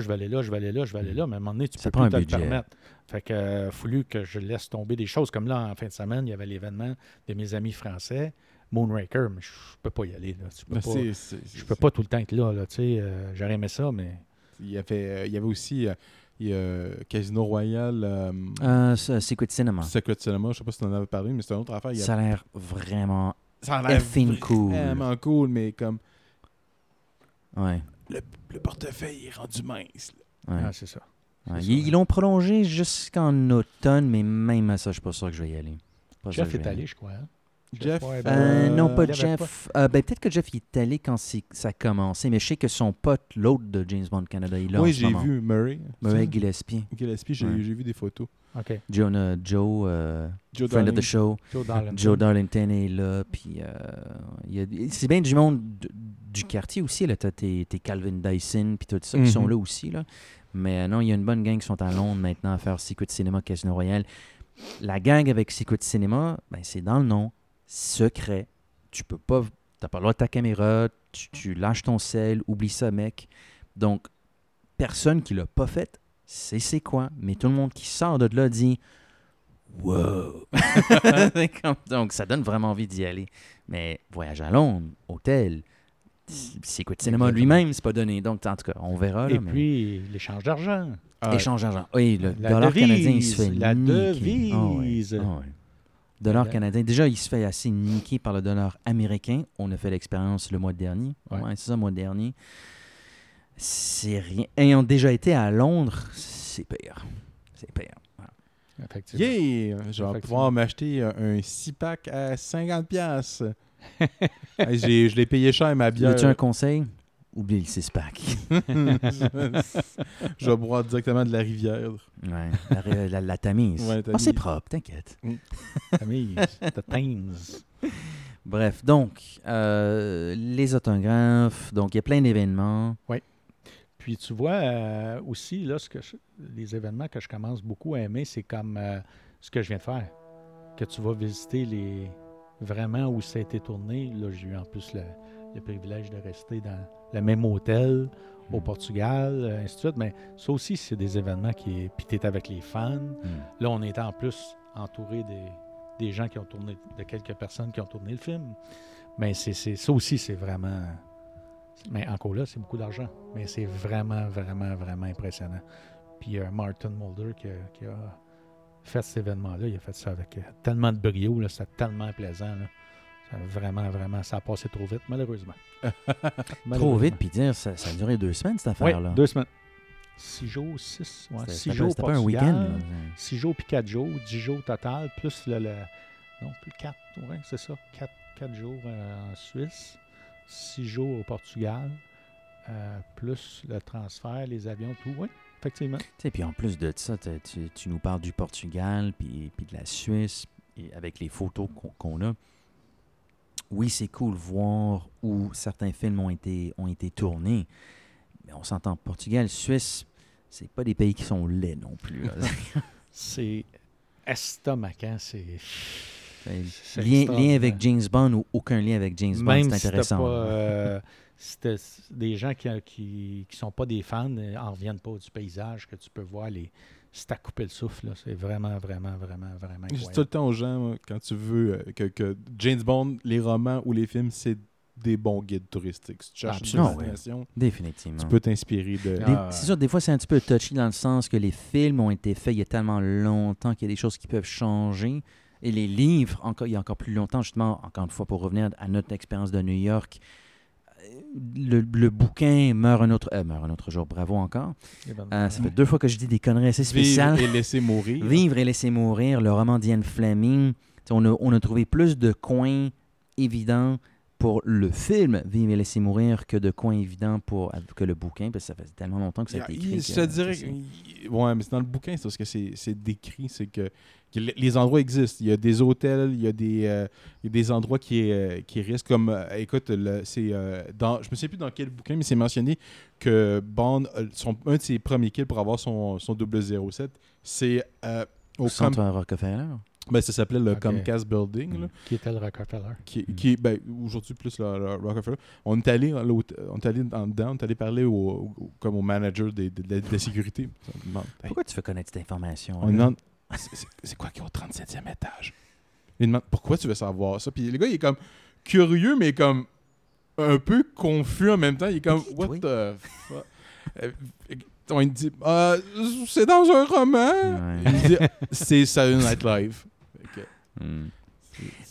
mais à un moment donné, tu ne peux plus te le permettre. Fait que, fallu que je laisse tomber des choses. Comme là, en fin de semaine, il y avait l'événement de mes amis français, Moonraker, mais je peux pas y aller. Là. Je peux pas tout le temps être là. J'aurais aimé ça, mais... Il y avait aussi Casino Royale... Secret Cinema. Secret Cinema, je sais pas si tu en avais parlé, mais c'est une autre affaire. Ça a l'air vraiment... Ça a l'air vraiment cool, mais comme... Ouais. Le portefeuille est rendu mince. Ouais. Ah, c'est ça. Ouais. Ils l'ont prolongé jusqu'en automne, mais même à ça, je suis pas sûr que je vais y aller. Jeff est allé, je crois. Hein? Jeff? Non, pas Jeff. Peut-être que Jeff il est allé quand ça a commencé, mais je sais que son pote, l'autre de James Bond Canada, il l'a en ce moment. Oui, j'ai vu Murray Gillespie, j'ai vu des photos. Okay. Joe friend of the show. Joe Darlington est là. Puis, c'est bien du monde du quartier aussi. Là. T'as tes Calvin Dyson puis tout ça qui sont là aussi. Là. Mais non, il y a une bonne gang qui sont à Londres maintenant à faire Secret Cinema Casino Royale. La gang avec Secret Cinema, ben, c'est dans le nom. Secret. Tu peux pas... T'as pas le droit de ta caméra, tu lâches ton sel, oublie ça, mec. Donc, personne qui l'a pas fait, c'est quoi. Mais tout le monde qui sort de là dit « Wow! » Donc, ça donne vraiment envie d'y aller. Mais voyage à Londres, hôtel, c'est quoi le cinéma lui-même, c'est pas donné. Donc, en tout cas, on verra. Là, puis, l'échange d'argent. L'échange d'argent. Oui, le dollar canadien, il se fait niquer. Oh, oui. Oh, oui. Dollar canadien. Déjà, il se fait assez niquer par le dollar américain. On a fait l'expérience le mois dernier. Ouais. Ouais, c'est ça, le mois dernier. C'est rien. Ayant déjà été à Londres, c'est pire. C'est pire. Voilà. Effectivement. Yeah! Je vais pouvoir m'acheter un 6-pack à 50$. Je l'ai payé cher, ma bière. As-tu un conseil? Oublie le 6-pack. Je vais boire directement de la rivière. Ouais, la Tamise. Ouais, Tamise. Oh, c'est propre, t'inquiète. Tamise, la Tamise. Bref, donc, les autographes, donc il y a plein d'événements. Oui. Puis tu vois, aussi, là, les événements que je commence beaucoup à aimer, c'est comme ce que je viens de faire. Que tu vas visiter les vraiment où ça a été tourné. Là, j'ai eu en plus le privilège de rester dans le même hôtel au Portugal, ainsi de suite. Mais ça aussi, c'est des événements qui... Puis t'es avec les fans. Là, on était en plus entouré des gens qui ont tourné... de quelques personnes qui ont tourné le film. Mais ça aussi, c'est vraiment... Mais encore là, c'est beaucoup d'argent. Mais c'est vraiment, vraiment, vraiment impressionnant. Puis il y a Martin Mulder qui a fait cet événement-là. Il a fait ça avec tellement de brio. Là, c'était tellement plaisant, là. Vraiment, vraiment, ça a passé trop vite, malheureusement. Trop vite, puis dire, ça a duré 2 semaines, cette affaire-là. Oui, 2 semaines. 6 jours, 6. Ouais, 6 jours, c'était pas un week-end. 6 jours, puis 4 jours, 10 jours total, plus non, plus 4, ouais, c'est ça. 4 jours en Suisse, 6 jours au Portugal, plus le transfert, les avions, tout, oui. Effectivement. Puis en plus de ça, tu nous parles du Portugal, puis de la Suisse, et avec les photos qu'on a. Oui, c'est cool voir où certains films ont été tournés, mais on s'entend, Portugal, Suisse, c'est pas des pays qui sont laids non plus. C'est estomacant, c'est lien avec James Bond ou aucun lien avec James Bond, même c'est intéressant. Même des gens qui sont pas des fans n'en reviennent pas du paysage que tu peux voir les... C'est à couper le souffle, là. C'est vraiment, vraiment, vraiment, vraiment incroyable. Je dis tout le temps aux gens, quand tu veux, que James Bond, les romans ou les films, c'est des bons guides touristiques. Si tu cherches une destination, oui. Définitivement. Tu peux t'inspirer de... C'est sûr, des fois, c'est un petit peu touchy dans le sens que les films ont été faits il y a tellement longtemps qu'il y a des choses qui peuvent changer. Et les livres, il y a encore plus longtemps, justement, encore une fois, pour revenir à notre expérience de New York... Le bouquin meurt un autre jour. Bravo encore. Ça fait 2 fois que je dis des conneries assez spéciales. Vivre et laisser mourir. Vivre et laisser mourir. Le roman d'Ian Fleming. On a trouvé plus de coins évidents pour le film Vivre et laisser mourir que de coin évident pour que le bouquin, parce que ça faisait tellement longtemps que ça a été écrit. Je te dirais que, ouais, mais c'est dans le bouquin, c'est parce que c'est décrit, c'est que les endroits existent. Il y a des hôtels, il y a des endroits qui risquent. Comme, écoute, je me sais plus dans quel bouquin, mais c'est mentionné que Bond, un de ses premiers kills pour avoir son 007, c'est au centre à Rockefeller. Ben, ça s'appelait le Comcast Building. Là. Qui était le Rockefeller. Ben, aujourd'hui, plus le Rockefeller. On est allé en dedans, on est allé parler comme au manager de la sécurité. Pourquoi tu veux connaître cette information? On demande, c'est quoi qui est au 37e étage? Il demande, pourquoi tu veux savoir ça? Puis le gars, il est comme curieux, mais comme un peu confus en même temps. Il est comme, what the fuck? On lui dit, c'est dans un roman. Ouais. Il dit, c'est Saturday Night Live. Okay. Mm.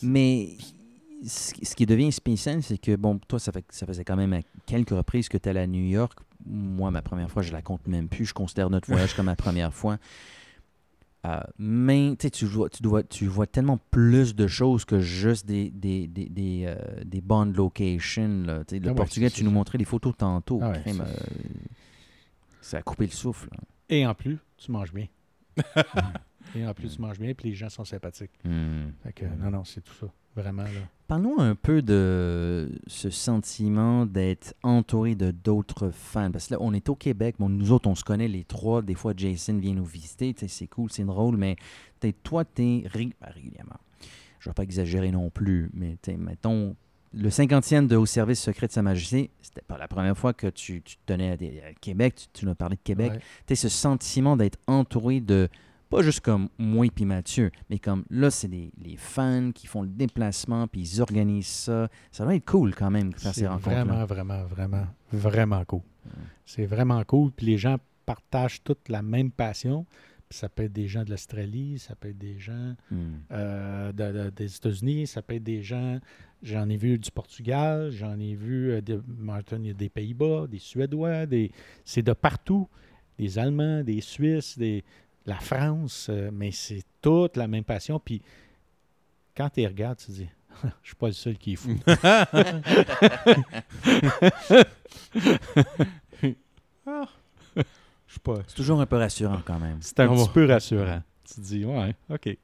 Mais ce qui devient spécial, c'est que, bon, toi, ça faisait quand même à quelques reprises que tu allais à New York. Moi, ma première fois, je la compte même plus. Je considère notre voyage comme ma première fois. Mais tu vois tellement plus de choses que juste des Bond Locations. Le Portugais, tu nous montrais les photos tantôt. Ah ouais, ça a coupé le souffle. Et en plus, tu manges bien. Et en plus, tu manges bien, puis les gens sont sympathiques. Fait que, non, c'est tout ça. Vraiment, là. Parlons un peu de ce sentiment d'être entouré de d'autres fans. Parce que là, on est au Québec. Bon, nous autres, on se connaît les trois. Des fois, Jason vient nous visiter. T'sais, c'est cool, c'est drôle, mais toi, t'es régulièrement. Je ne vais pas exagérer non plus, mais mettons... Le 50e de Au service secret de Sa Majesté, c'était pas la première fois que tu tenais à Québec, tu nous parlais de Québec. Ouais. Tu as ce sentiment d'être entouré de, pas juste comme moi et puis Mathieu, mais comme là, c'est les fans qui font le déplacement, puis ils organisent ça. Ça doit être cool quand même de faire ces rencontres-là. Vraiment, vraiment, vraiment, vraiment cool. Ouais. C'est vraiment cool, puis les gens partagent toute la même passion. Ça peut être des gens de l'Australie, ça peut être des gens des États-Unis, ça peut être des gens... J'en ai vu du Portugal, j'en ai vu des Pays-Bas, des Suédois, c'est de partout. Des Allemands, des Suisses, la France, mais c'est toute la même passion. Puis quand tu les regardes, tu te dis... Je suis pas le seul qui est fou. Ah. C'est toujours un peu rassurant quand même. C'est un petit peu rassurant. Tu te dis, ouais, OK.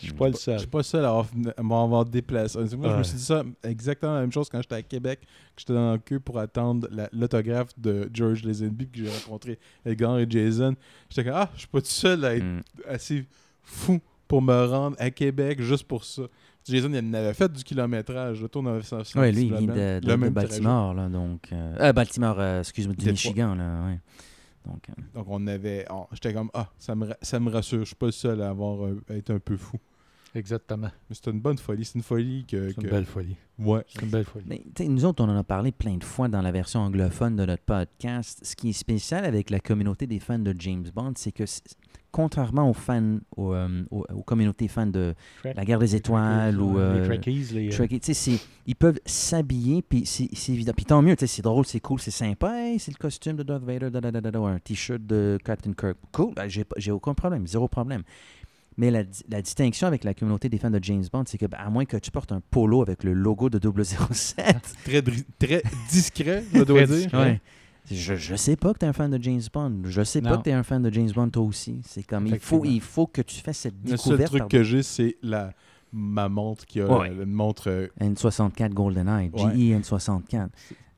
Je suis pas le seul. Je suis pas le seul à m'avoir déplacé. Moi, je me suis dit ça exactement la même chose quand j'étais à Québec, que j'étais dans le queue pour attendre l'autographe de George Lazenby, que j'ai rencontré Edgar et Jason. J'étais comme, je suis pas tout seul à être assez fou pour me rendre à Québec juste pour ça. Jason, il avait fait du kilométrage. Le tour n'avait pas. Oui, lui, il vient de Baltimore, là, donc. Excuse-moi, du Michigan, là, oui. Donc j'étais comme ça me rassure, je suis pas le seul à être un peu fou. Exactement. Mais c'est une bonne folie, c'est une belle folie. Ouais, c'est une belle folie. Mais nous autres, on en a parlé plein de fois dans la version anglophone de notre podcast. Ce qui est spécial avec la communauté des fans de James Bond, c'est que contrairement aux fans, aux communautés fans de la Guerre des Étoiles les Trekkies, ils peuvent s'habiller, puis c'est évident. Puis tant mieux, c'est drôle, c'est cool, c'est sympa. Hey, c'est le costume de Darth Vader, un t-shirt de Captain Kirk. Cool, j'ai aucun problème, zéro problème. Mais la distinction avec la communauté des fans de James Bond, c'est que, à moins que tu portes un polo avec le logo de 007... très discret, je dois dire. Ouais. Je sais pas que tu es un fan de James Bond. Je sais pas que tu es un fan de James Bond, toi aussi. C'est comme, il faut que tu fasses cette découverte. Le seul truc que j'ai, c'est ma montre qui a une montre... N64 GoldenEye, GE N64.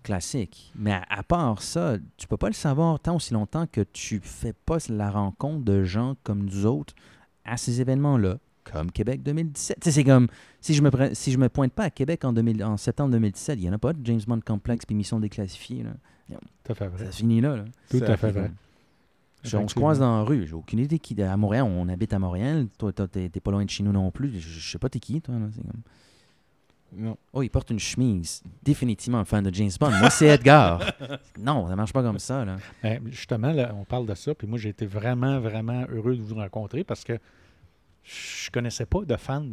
Classique. Mais à part ça, tu peux pas le savoir tant aussi longtemps que tu fais pas la rencontre de gens comme nous autres à ces événements-là, comme Québec 2017. T'sais, c'est comme, si je me pointe pas à Québec en septembre 2017, il n'y en a pas de James Bond complexe puis Mission déclassifiée. Tout à fait vrai. Ça finit là. Tout à fait vrai. On se croise dans la rue. J'ai aucune idée qui... À Montréal, on habite à Montréal. Toi, t'es pas loin de chez nous non plus. Je sais pas t'es qui, toi. Là. C'est comme... Non. Oh, il porte une chemise. Définitivement un fan de James Bond. Moi, c'est Edgar. Non, ça marche pas comme ça. Là. Ben, justement, là, on parle de ça. Puis moi, j'ai été vraiment, vraiment heureux de vous rencontrer parce que je connaissais pas de fans.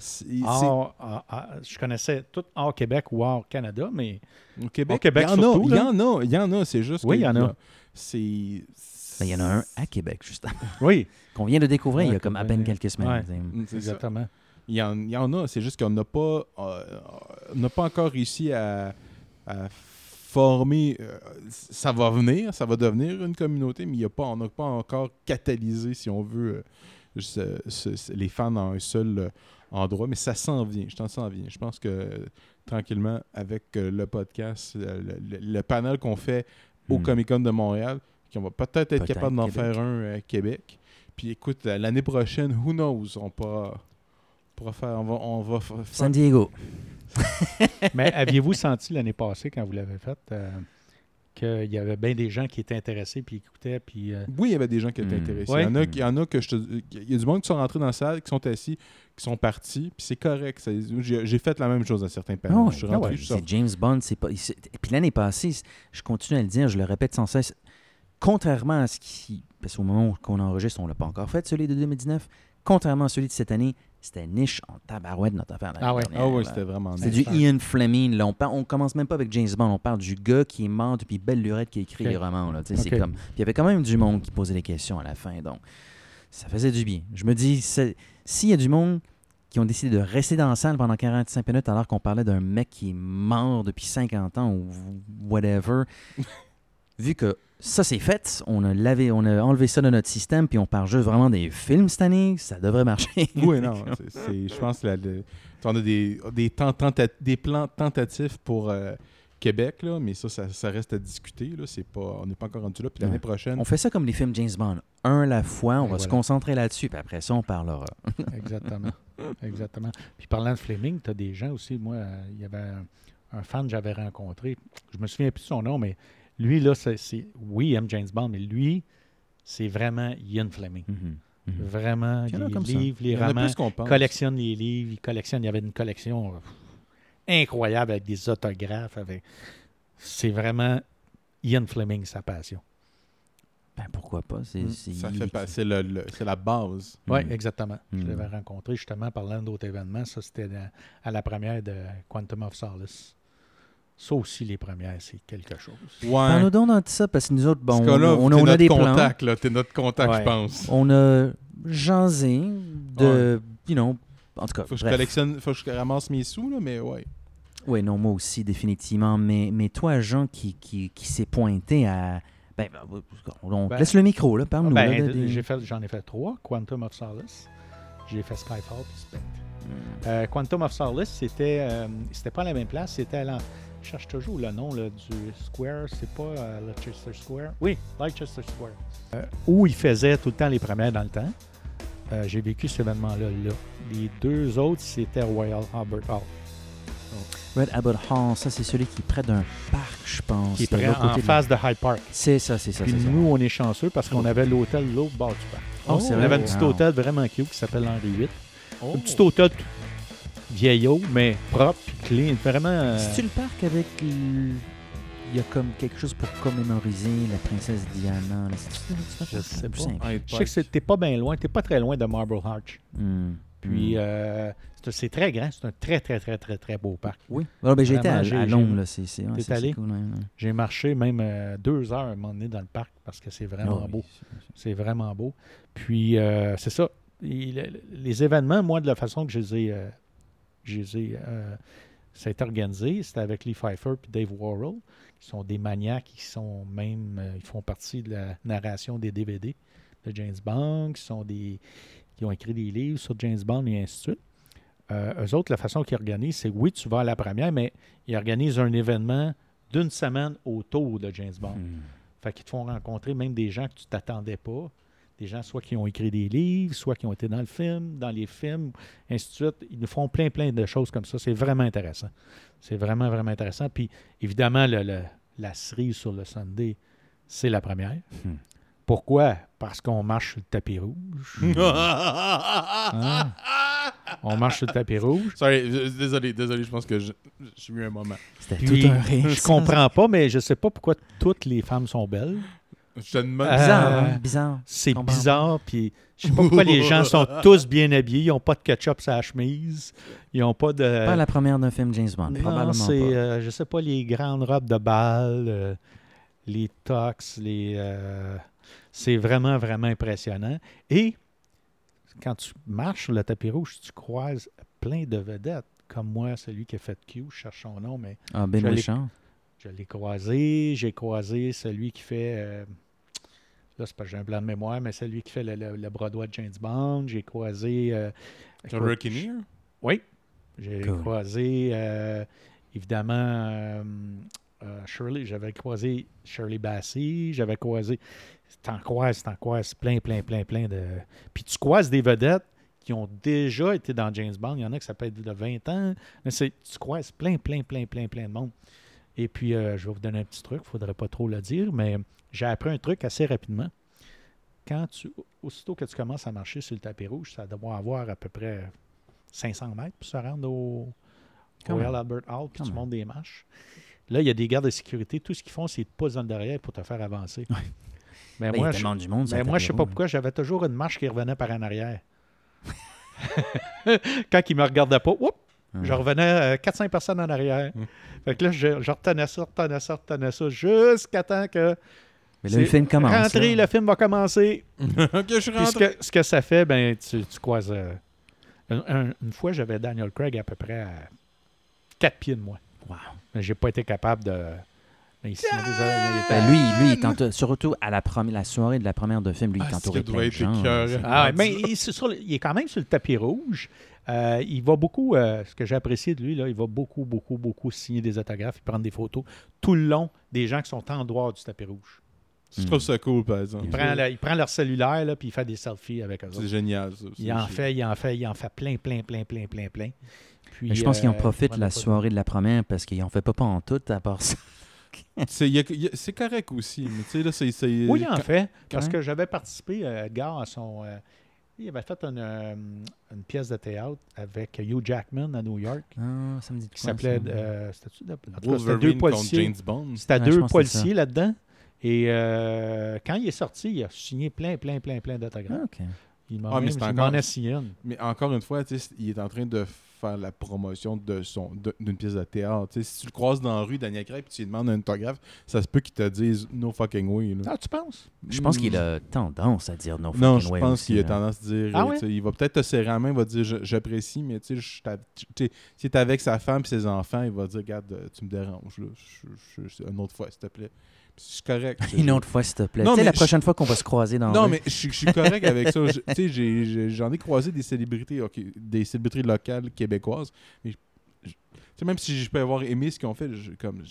Je connaissais tout hors Québec ou hors Canada, mais au Québec, surtout. Il y en a. C'est juste qu'il y en a. Il y en a un à Québec, justement. Oui. Qu'on vient de découvrir il y a comme à peine quelques semaines. Ouais, c'est exactement. Il y en a, c'est juste qu'on n'a pas, encore réussi à former. Ça va venir, ça va devenir une communauté, mais on n'a pas encore catalysé, si on veut, les fans dans un seul endroit. Mais ça s'en vient, Je pense que tranquillement, avec le podcast, le panel qu'on fait au Comic-Con de Montréal, qu'on va peut-être être capable d'en faire un à Québec. Puis écoute, l'année prochaine, who knows, on va faire San Diego. Mais aviez-vous senti l'année passée, quand vous l'avez faite, qu'il y avait bien des gens qui étaient intéressés puis écoutaient? Puis, Oui, il y avait des gens qui étaient intéressés. Ouais. Il y a du monde qui sont rentrés dans la salle, qui sont assis, qui sont partis, puis c'est correct. J'ai fait la même chose à certains panels. Oh, c'est James Bond. Puis l'année passée, je continue à le dire, je le répète sans cesse, contrairement à ce qui... Parce qu'au moment qu'on enregistre, on ne l'a pas encore fait, celui de 2019. Contrairement à celui de cette année, c'était niche en tabarouette, notre affaire. C'était vraiment niche. C'était du Ian Fleming. Là, on ne commence même pas avec James Bond. On parle du gars qui est mort depuis belle lurette qui a écrit les romans. C'est comme... Il y avait quand même du monde qui posait des questions à la fin. Donc, ça faisait du bien. Je me dis, s'il y a du monde qui ont décidé de rester dans la salle pendant 45 minutes alors qu'on parlait d'un mec qui est mort depuis 50 ans ou whatever... Vu que ça, c'est fait, on a enlevé ça de notre système, puis on parle juste vraiment des films cette année, ça devrait marcher. Oui, non, je pense qu'on a des plans tentatifs pour Québec, là, mais ça reste à discuter. Là, on n'est pas encore rendu là, puis l'année prochaine... On fait ça comme les films James Bond, un à la fois, on va se concentrer là-dessus, puis après ça, on parlera. Exactement. Puis parlant de Fleming, tu as des gens aussi, moi, il y avait un fan que j'avais rencontré, je me souviens plus de son nom, mais... Lui, là, il aime James Bond, mais lui, c'est vraiment Ian Fleming. Mm-hmm. Mm-hmm. Vraiment, les livres, les romans, il collectionne. Il y avait une collection incroyable avec des autographes. C'est vraiment Ian Fleming, sa passion. Ben, pourquoi pas? C'est la base. Oui, exactement. Mm-hmm. Je l'avais rencontré justement parlant d'autres événements. Ça, c'était à la première de Quantum of Solace. Ça aussi, les premières, c'est quelque chose. Ouais. Parle-nous donc de ça, parce que nous autres, bon, on a des contacts, plans. T'es notre contact, je pense. On a jasé de... en tout cas, faut que je ramasse mes sous, là, mais ouais. Oui, non, moi aussi, définitivement. Mais toi, Jean, qui s'est pointé à... laisse le micro, là, parle-nous. J'en ai fait 3, Quantum of Solace. J'ai fait Skyfall puis Spectre. Quantum of Solace, c'était pas à la même place, c'était à je cherche toujours le nom là, du Square, c'est pas Leicester Square. Oui, Leicester Square. Où ils faisaient tout le temps les premières dans le temps. J'ai vécu cet événement-là. Là. Les deux autres, c'était Royal Albert Hall. Red Albert Hall, ça, c'est celui qui est près d'un parc, je pense. Qui est près en face de Hyde Park. C'est ça. Puis nous, on est chanceux parce qu'on avait l'hôtel l'autre bord du parc. On avait un petit hôtel vraiment cute qui s'appelle Henri VIII. Un petit hôtel vieillot, mais propre, clean, vraiment... C'est-tu le parc avec... Il y a comme quelque chose pour commémoriser la princesse Diana? Je sais pas. Je sais que t'es pas bien loin, t'es pas très loin de Marble Arch. Puis, c'est très grand, c'est un très, très, très, très, très beau parc. Oui. Alors, ben, j'étais à Londres, là. T'es allé? Cool, ouais. J'ai marché même 2 heures à un moment donné dans le parc parce que c'est vraiment beau. C'est vraiment beau. Puis, c'est ça. Les événements, moi, de la façon que ça a été organisé, c'était avec Lee Pfeiffer et Dave Worrell, qui sont des maniaques, ils font partie de la narration des DVD de James Bond, qui ont écrit des livres sur James Bond et ainsi de suite. Eux autres, la façon qu'ils organisent, c'est oui, tu vas à la première, mais ils organisent un événement d'une semaine autour de James Bond. Fait qu'ils te font rencontrer même des gens que tu t'attendais pas. Des gens, soit qui ont écrit des livres, soit qui ont été dans les films, ainsi de suite. Ils nous font plein, plein de choses comme ça. C'est vraiment intéressant. C'est vraiment, vraiment intéressant. Puis, évidemment, la cerise sur le Sunday, c'est la première. Pourquoi? Parce qu'on marche sur le tapis rouge. On marche sur le tapis rouge. Sorry, désolé, je pense que j'ai eu un moment. C'était tout un rire. Je comprends pas, mais je sais pas pourquoi toutes les femmes sont belles. Je te demande... Bizarre. C'est bizarre, puis je sais pas pourquoi les gens sont tous bien habillés, ils n'ont pas de ketchup sur la chemise, ils n'ont pas de... Pas la première d'un film James Bond, probablement pas. Je sais pas, les grandes robes de bal, les toques, c'est vraiment, vraiment impressionnant. Et quand tu marches sur le tapis rouge, tu croises plein de vedettes. Comme moi, celui qui a fait Q, je cherche son nom, mais... Ah, ben méchant. Je l'ai croisé. J'ai croisé celui qui fait... là, c'est pas que j'ai un blanc de mémoire, mais celui qui fait le bras droit de James Bond. J'ai croisé... Rockineer? Oui. J'ai croisé, évidemment... Shirley, j'avais croisé Shirley Bassey, j'avais croisé... T'en croises plein de... Puis tu croises des vedettes qui ont déjà été dans James Bond. Il y en a qui ça peut être de 20 ans. Mais tu croises plein de monde. Et puis, je vais vous donner un petit truc, il ne faudrait pas trop le dire, mais j'ai appris un truc assez rapidement. Aussitôt que tu commences à marcher sur le tapis rouge, ça doit avoir à peu près 500 mètres pour se rendre au Royal Albert Hall, puis tu montes des marches. Là, il y a des gardes de sécurité. Tout ce qu'ils font, c'est de pousser dans le derrière pour te faire avancer. Ouais. Mais ben, moi, je ne sais pas pourquoi, j'avais toujours une marche qui revenait par en arrière. Quand ils ne me regardaient pas, je revenais 4-5 personnes en arrière. Fait que là, je retenais ça jusqu'à temps que... Mais là, le film commence. Rentré, le film va commencer. OK, je suis rentré. Puis ce que ça fait, ben, tu croises... une fois, j'avais Daniel Craig à peu près à 4 pieds de moi. Wow. Mais j'ai pas été capable de... Mais ici, lui, surtout à la soirée de la première de film, lui, il t'entourait plein de gens. Mais il est quand même sur le tapis rouge. Il va beaucoup... ce que j'ai apprécié de lui, là, il va beaucoup signer des autographes et prendre des photos tout le long des gens qui sont en dehors du tapis rouge. Je trouve ça cool, par exemple. Il prend leur cellulaire là, puis il fait des selfies avec eux autres. C'est génial, ça. Il en fait plein. Puis, je pense qu'ils en profitent la soirée de la première parce qu'ils en fait pas en tout à part ça. C'est correct aussi. Mais tu sais, là, oui, il en fait. Parce que j'avais participé, Edgar, à son... il avait fait une pièce de théâtre avec Hugh Jackman à New York. Ah, ça me dit de quoi, ça? Qui s'appelait... Wolverine deux policiers, contre James Bond. C'était deux policiers là-dedans. Et quand il est sorti, il a signé plein d'autographes. Ah, okay. Il m'en a signé une. Mais encore une fois, il est en train de faire la promotion d'une pièce de théâtre. T'sais, si tu le croises dans la rue, Daniel Craig, puis tu lui demandes un autographe, ça se peut qu'il te dise « no fucking way ». Ah, tu penses? Je pense qu'il a tendance à dire « no fucking way ». Non, je pense qu'il a tendance à dire... Ah, ouais? Il va peut-être te serrer la main, il va dire « j'apprécie », mais tu sais, si t'es avec sa femme et ses enfants, il va dire « regarde, tu me déranges, là. Une autre fois, s'il te plaît ». C'est correct. Une autre fois, s'il te plaît. Tu sais, la prochaine fois qu'on va se croiser dans... Non, mais je suis correct avec ça. Tu sais, j'en ai croisé des célébrités, okay, des célébrités locales québécoises. Mais même si je peux avoir aimé ce qu'ils ont fait,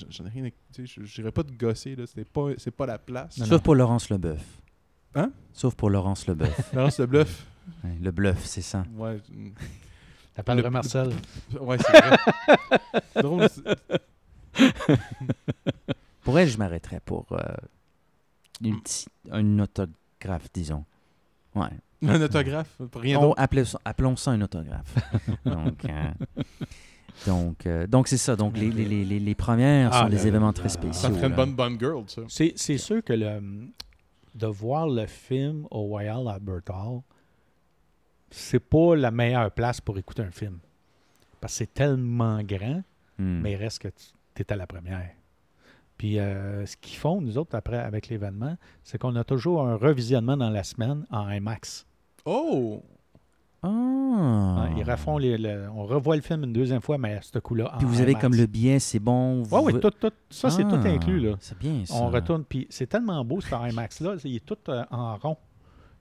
j'en ai rien... Tu sais, je n'irais pas de gosser, là. C'est pas la place. Non, Sauf pour Laurence Leboeuf. Hein? Sauf pour Laurence Leboeuf. Laurence Leboeuf? Ouais, le bluff, c'est ça. Ouais. T'as parlé de Marcel. Ouais, c'est vrai. C'est drôle. Pour elle, je m'arrêterais pour une autographe, disons. Ouais. Un autographe? Rien d'autre. Appelons ça un autographe. Donc c'est ça. Donc les premières sont des événements très spéciaux. Ça ferait une bonne girl, ça. C'est sûr que de voir le film au Royal Albert Hall, c'est pas la meilleure place pour écouter un film. Parce que c'est tellement grand, mais il reste que tu es à la première. Puis ce qu'ils font, nous autres, après, avec l'événement, c'est qu'on a toujours un revisionnement dans la semaine en IMAX. Oh! Ah! Ils refont on revoit le film une deuxième fois, mais à ce coup-là, puis vous avez comme le billet, c'est bon? Oui, tout. Ça, c'est tout inclus, là. C'est bien, ça. On retourne, puis c'est tellement beau, cet IMAX-là. Il est tout en rond.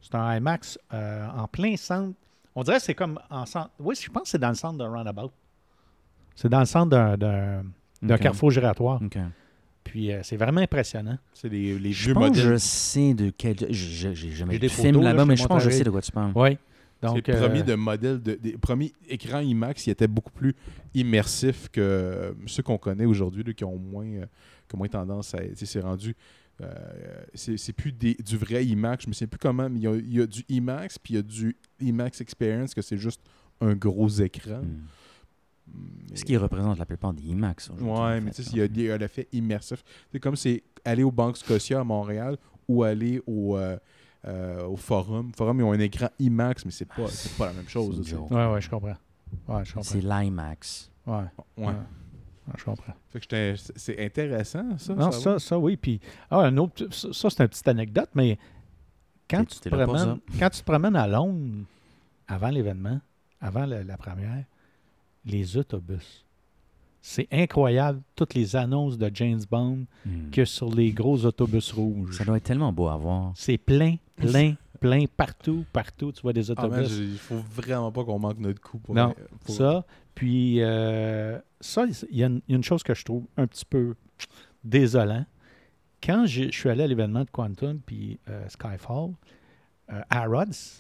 C'est un IMAX en plein centre. On dirait que c'est comme en centre... Oui, je pense que c'est dans le centre d'un roundabout. C'est dans le centre d'un carrefour giratoire. OK. Puis c'est vraiment impressionnant. C'est les vieux modèles. Je sais de quel... J'ai jamais vu des films là-bas, mais je pense que je sais de quoi tu parles. Oui. Donc, c'est le premier modèle des premiers écrans IMAX qui étaient beaucoup plus immersifs que ceux qu'on connaît aujourd'hui, là, qui ont moins tendance à... C'est rendu... c'est plus du vrai IMAX. Je me souviens plus comment, mais il y a du IMAX, puis il y a du IMAX Experience, que c'est juste un gros écran. Mais... Ce qui représente la plupart des IMAX aujourd'hui. Oui, mais tu sais, il y a l'effet immersif. C'est comme aller au Banque Scotia à Montréal ou aller au Forum. Le Forum, ils ont un écran IMAX, mais c'est pas la même chose. Oui, je comprends. C'est l'IMAX. Ouais. Je comprends. Fait que c'est intéressant, ça. Non, ça oui. Puis, c'est une petite anecdote, mais quand tu te promènes à Londres, avant l'événement, avant la première, les autobus. C'est incroyable, toutes les annonces de James Bond que sur les gros autobus rouges. Ça doit être tellement beau à voir. C'est plein, partout. Tu vois des autobus. Ah, il ne faut vraiment pas qu'on manque notre coup. Pour ça. Puis, ça, il y a une chose que je trouve un petit peu désolant. Quand je suis allé à l'événement de Quantum puis Skyfall, Harrods,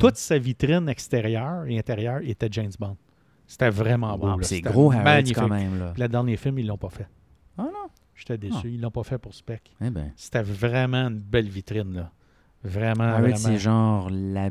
toute sa vitrine extérieure et intérieure était James Bond. C'était vraiment beau. C'est gros Harrods quand même. Là. Le dernier film, ils l'ont pas fait. Ah non? J'étais déçu. Ils l'ont pas fait pour Spec. Eh ben. C'était vraiment une belle vitrine. Là. Vraiment, Harrods, vraiment. C'est genre la...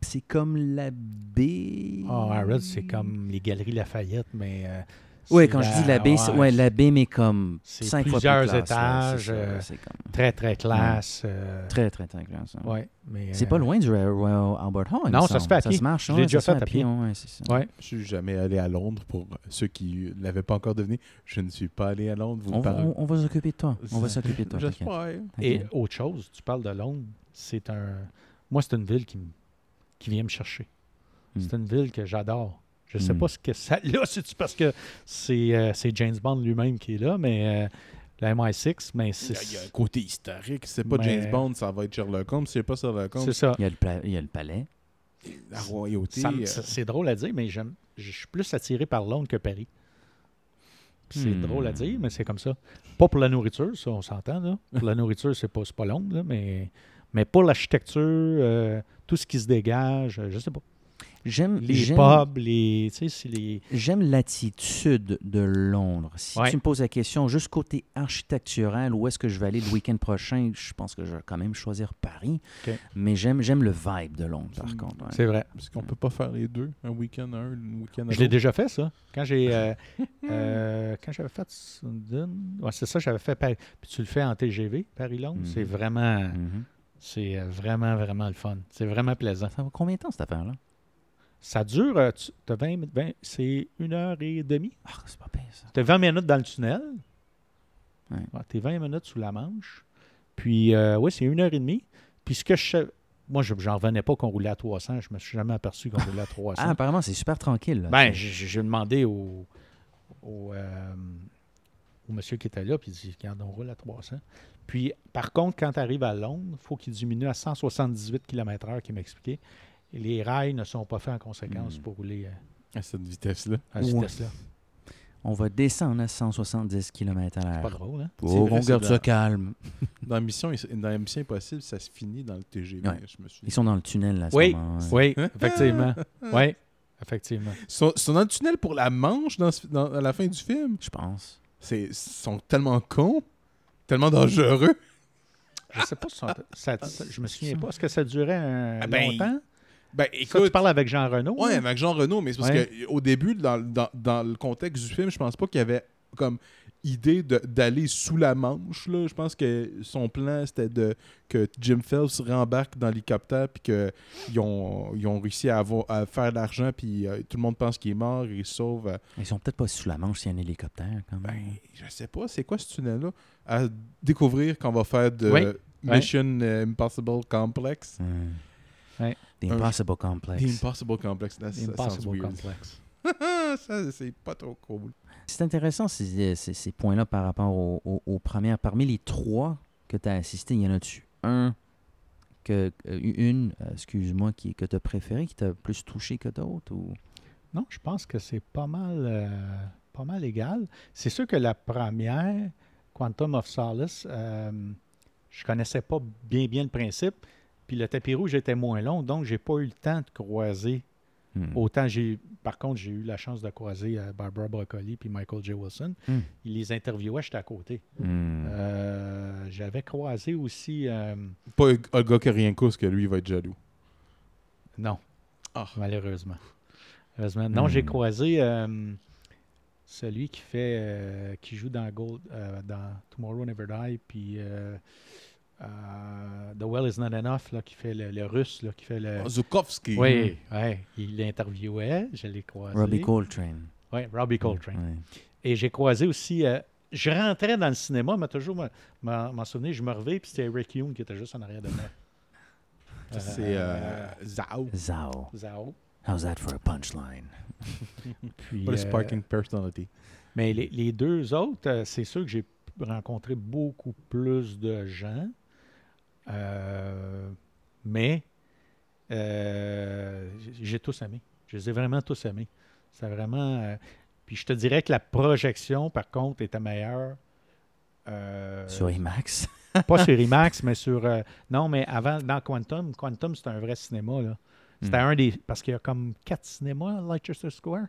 C'est comme la baie... Oh, Harrods, c'est comme les Galeries Lafayette, mais... oui, quand je dis la baie, ouais, la baie, mais comme 5 fois plus classe. Plusieurs étages, comme... très, très classe. Très, très classe. Hein. Ouais, mais c'est pas loin du Royal Albert Hall. Non, ça se fait à pied. Ça se marche. J'ai déjà fait à pied. Ouais, c'est ça. Ouais. Je suis jamais allé à Londres, pour ceux qui ne l'avaient pas encore devenu. Je ne suis pas allé à Londres. On va s'occuper de toi. On va s'occuper de toi. J'espère. Et autre chose, tu parles de Londres, c'est un... Moi, c'est une ville qui vient me chercher. C'est une ville que j'adore. Je ne sais pas ce que ça... Là, c'est parce que c'est James Bond lui-même qui est là, mais la MI6, mais c'est... Il y a un côté historique. C'est pas James Bond, ça va être Sherlock Holmes. C'est pas Sherlock Holmes. C'est ça. Il y a le palais. La royauté. C'est drôle à dire, mais je suis plus attiré par Londres que Paris. C'est drôle à dire, mais c'est comme ça. Pas pour la nourriture, ça, on s'entend. Là. Pour la nourriture, c'est pas Londres, là, mais pour l'architecture, tout ce qui se dégage, je sais pas. J'aime l'attitude de Londres. Si tu me poses la question juste côté architectural, où est-ce que je vais aller le week-end prochain, je pense que je vais quand même choisir Paris. Okay. Mais j'aime le vibe de Londres, par contre. Ouais. C'est vrai. Parce qu'on ne peut pas faire les deux, un week-end à un, un week-end à l'autre. Je l'ai déjà fait, ça. Quand j'avais fait London, c'est ça, j'avais fait Paris. Puis tu le fais en TGV, Paris-Londres. C'est vraiment, c'est vraiment, vraiment le fun. C'est vraiment plaisant. Ça va combien de temps, cette affaire-là? Ça dure, t'as 20, c'est 1h30. Ah, c'est pas pire, ça. T'as 20 minutes dans le tunnel. Ouais. Ouais, t'es 20 minutes sous la Manche. Puis, c'est 1h30. Puis, ce que moi, j'en revenais pas qu'on roulait à 300. Je me suis jamais aperçu qu'on roulait à 300. Ah, apparemment, c'est super tranquille. Là. Ben, j'ai demandé au monsieur qui était là, puis il dit, regarde, on roule à 300. Puis, par contre, quand t'arrives à Londres, il faut qu'il diminue à 178 km/h, qui m'expliquait. Les rails ne sont pas faits en conséquence pour rouler à cette vitesse-là. On va descendre à 170 km/h. C'est pas drôle, hein? On garde ça calme. Dans la Mission Impossible, ça se finit dans le TGV. Ouais. Ils sont dans le tunnel, là, moment. Oui, effectivement. Ils sont dans le tunnel pour la Manche à la fin du film? Je pense. Ils sont tellement cons, tellement dangereux. Je sais pas si je me souviens pas. Est-ce que ça durait longtemps? Ben, écoute, tu parles avec Jean Reno. Oui, avec Jean Reno, mais c'est parce qu'au début, dans le contexte du film, je pense pas qu'il y avait comme idée d'aller sous la Manche. Là. Je pense que son plan, c'était que Jim Phelps rembarque dans l'hélicoptère puis qu'ils ont réussi à faire de l'argent puis tout le monde pense qu'il est mort et il se sauve. Ils sont peut-être pas sous la Manche s'il y a un hélicoptère quand même. Ben, je sais pas. C'est quoi ce tunnel-là? À découvrir qu'on va faire de Mission Impossible Complex. Ouais. The Impossible Complex. The Impossible Complex. The Impossible Complex. Ça, c'est pas trop cool. C'est intéressant, ces points-là par rapport aux premières. Parmi les trois que tu as assisté, il y en a-tu que tu as préférée, qui t'a plus touché que d'autres? Ou... Non, je pense que c'est pas mal égal. C'est sûr que la première, Quantum of Solace, je connaissais pas bien le principe. Puis le tapis rouge était moins long, donc j'ai pas eu le temps de croiser. Autant par contre, j'ai eu la chance de croiser Barbara Broccoli puis Michael J. Wilson. Ils les interviewaient, j'étais à côté. J'avais croisé aussi... Pas Olga Kirienko, parce que lui, il va être jaloux. Non, malheureusement. Heureusement. Non, j'ai croisé celui qui joue dans Gold, dans Tomorrow Never Die, puis... The Well Is Not Enough, là, qui fait le russe, là, qui fait le... Zukowski. Oui, il l'interviewait, je l'ai croisé. Robbie Coltrane. Oui, Robbie Coltrane. Et j'ai croisé aussi... je rentrais dans le cinéma, mais toujours m'en souvenir, je me reveille, puis c'était Rick Hume qui était juste en arrière de moi. C'est Zao. Zao. Zao. How's that for a punchline? Puis, what a sparking personality. Mais les deux autres, c'est sûr que j'ai rencontré beaucoup plus de gens. Mais j'ai tous aimé. Je les ai vraiment tous aimés. C'est vraiment... puis je te dirais que la projection, par contre, était meilleure. Sur IMAX? Pas sur IMAX, mais sur... non, mais avant, dans Quantum, c'était un vrai cinéma, là. C'était un des... Parce qu'il y a comme 4 cinémas à Leicester Square.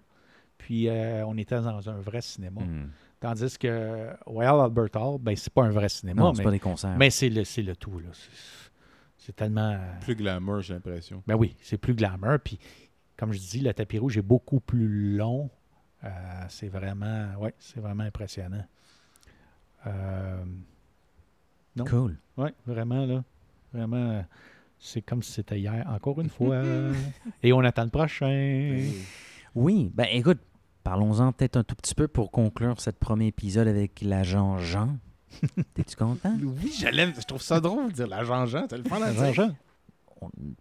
Puis on était dans un vrai cinéma. Tandis que Royal Albert Hall, ben c'est pas un vrai cinéma. Non, mais, c'est pas des concerts. Mais c'est le tout, là. C'est tellement... Plus glamour, j'ai l'impression. Ben oui, c'est plus glamour. Puis comme je dis, le tapis rouge est beaucoup plus long. C'est vraiment impressionnant. Non? Cool. Oui, vraiment, là. Vraiment... C'est comme si c'était hier, encore une fois. Et on attend le prochain. Oui. Ben écoute, parlons-en peut-être un tout petit peu pour conclure ce premier épisode avec l'agent Jean. T'es-tu content? Oui, je l'aime. Je trouve ça drôle de dire l'agent Jean. C'est le fun à dire. Jean.